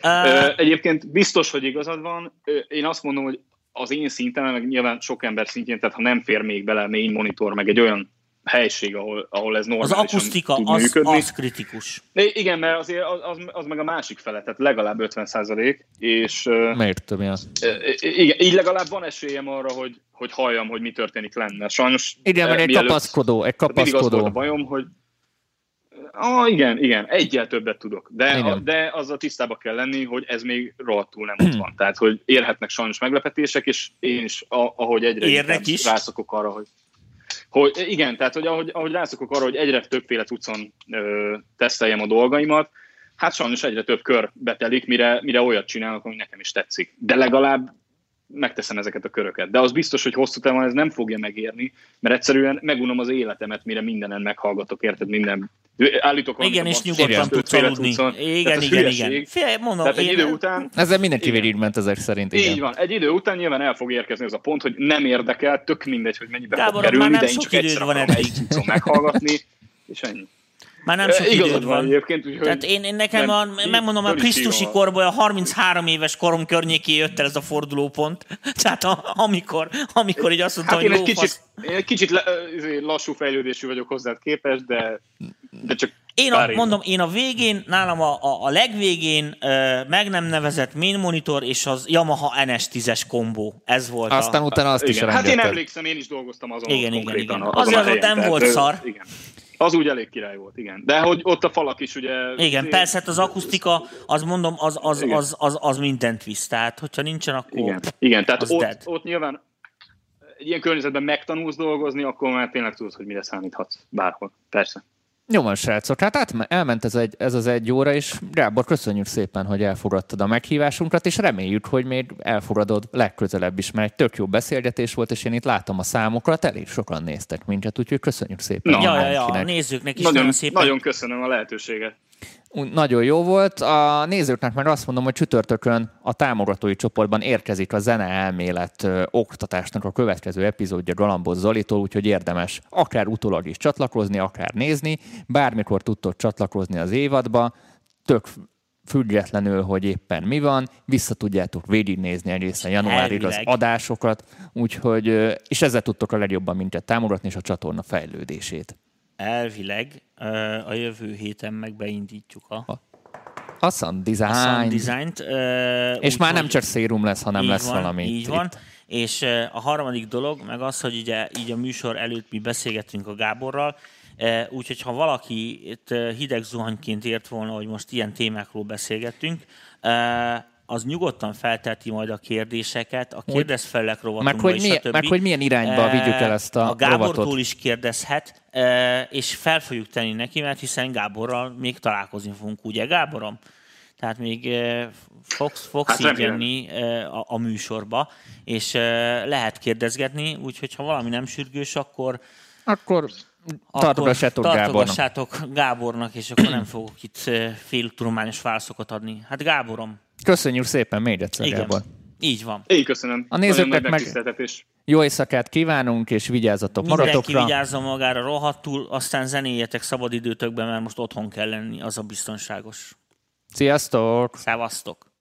E, Egyébként biztos, hogy igazad van. Én azt mondom, hogy az én szinten, meg nyilván sok ember szintjén, tehát ha nem fér még bele négy monitor, meg egy olyan helység, ahol, ahol ez normálisan az akusztika, tud az, működni. Az kritikus. De igen, mert azért az, az, az meg a másik fele, tehát legalább ötven százalék, és... Miért több az? Igen, így legalább van esélyem arra, hogy, hogy halljam, hogy mi történik lenne. Sajnos... Igen, mert egy kapaszkodó, egy kapaszkodó. Mindig az volt a bajom, hogy... Ah, igen, igen, egyel többet tudok. De, a, de azzal tisztába kell lenni, hogy ez még rohadtul nem ott van. Tehát, hogy érhetnek sajnos meglepetések, és én is, ahogy egyre érnek is, rászokok arra, hogy... Hogy, igen, tehát hogy ahogy, ahogy rászokok arra, hogy egyre többféle cuccon ö, teszteljem a dolgaimat, hát sajnos egyre több kör betelik, mire, mire olyat csinálok, ami nekem is tetszik. De legalább megteszem ezeket a köröket. De az biztos, hogy hosszú távon ez nem fogja megérni, mert egyszerűen megunom az életemet, mire mindenen meghallgatok, érted, minden Állítok valamit. Igen, és nyugodtan tudsz aludni. Igen, igen, igen. Fél, mondom, tehát egy idő után... Ezzel mindenki végigment ezek szerint. Igen. Így van. Egy idő után nyilván el fog érkezni az a pont, hogy nem érdekel, tök mindegy, hogy mennyibe Gábor, fog kerülni, de én csak egyszer akarom egy cuccon meghallgatni, és ennyi. Már nem sok időd van. van. Tehát én, én nekem, nem, a, megmondom, a krisztusi korból a harminchárom éves korom környéké jött el ez a fordulópont. Tehát a, amikor, amikor így azt mondtam, hát hogy lófasz. Én egy kicsit le, lassú fejlődésű vagyok hozzád képest, de, de csak én a, mondom, én a végén, nálam a, a, a legvégén meg nem nevezett main monitor és az Yamaha en es tízes kombó. Ez volt. Aztán a, utána azt igen. is rengeteg. Hát én emlékszem, én is dolgoztam azon igen, konkrétan. Igen, igen. Azon azért ott nem volt szar. Igen. Az úgy elég király volt, igen. De hogy ott a falak is ugye... Igen, én... persze, hát az akusztika, az mondom, az, az, az, az, az mindent visz. Tehát, hogyha nincsen, akkor... Igen, igen, tehát ott, ott nyilván egy ilyen környezetben megtanulsz dolgozni, akkor már tényleg tudod, hogy mire számíthatsz bárhol. Persze. Jó van, srácok. Hát átme- elment ez, egy, ez az egy óra, és Gábor, köszönjük szépen, hogy elfogadtad a meghívásunkat, és reméljük, hogy még elfogadod legközelebb is, mert egy tök jó beszélgetés volt, és én itt látom a számokat, elég sokan néztek minket, úgyhogy köszönjük szépen. No, ja, ja, ja, nézzüknek is nagyon, nagyon szépen. Nagyon köszönöm a lehetőséget. Nagyon jó volt. A nézőknek már azt mondom, hogy csütörtökön a támogatói csoportban érkezik a zeneelmélet oktatásnak a következő epizódja Galambos Zolitól, úgyhogy érdemes akár utólag is csatlakozni, akár nézni. Bármikor tudtok csatlakozni az évadba, tök függetlenül, hogy éppen mi van, vissza tudjátok végignézni egészen januárig az adásokat, úgyhogy, és ezzel tudtok a legjobban minket támogatni, és a csatorna fejlődését. Elvileg a jövő héten meg beindítjuk a... A Sound Design. A Sound Design-t. És úgy, már nem csak szérum lesz, hanem így lesz van, valami. Így itt. Van. És a harmadik dolog meg az, hogy ugye, így a műsor előtt mi beszélgetünk a Gáborral, úgyhogy ha valaki itt hideg zuhanyként ért volna, hogy most ilyen témákról beszélgettünk, az nyugodtan felteheti majd a kérdéseket, a kérdezfelelek rovatunkba és a többi. Meg hogy milyen irányba vigyük el ezt a rovatot. A Gábortól rovatot. Is kérdezhet, és fel fogjuk tenni neki, mert hiszen Gáborral még találkozni fogunk, ugye Gáborom? Tehát még fogsz, fogsz hát így jönni a, a műsorba, és lehet kérdezgetni, úgyhogy ha valami nem sürgős, akkor... Akkor... Tartogassátok Gábornak. Tartogassátok Gábornak, és akkor nem fogok itt féltudományos válaszokat adni. Hát Gáborom. Köszönjük szépen még egyszer, igen. Gábor. Így van. Én köszönöm. A nézőknek meg jó éjszakát kívánunk, és vigyázzatok mindenki magatokra. Mindenki vigyázza magára rohadtul, aztán zenéjetek szabadidőtökben, mert most otthon kell lenni, az a biztonságos. Sziasztok! Szevasztok!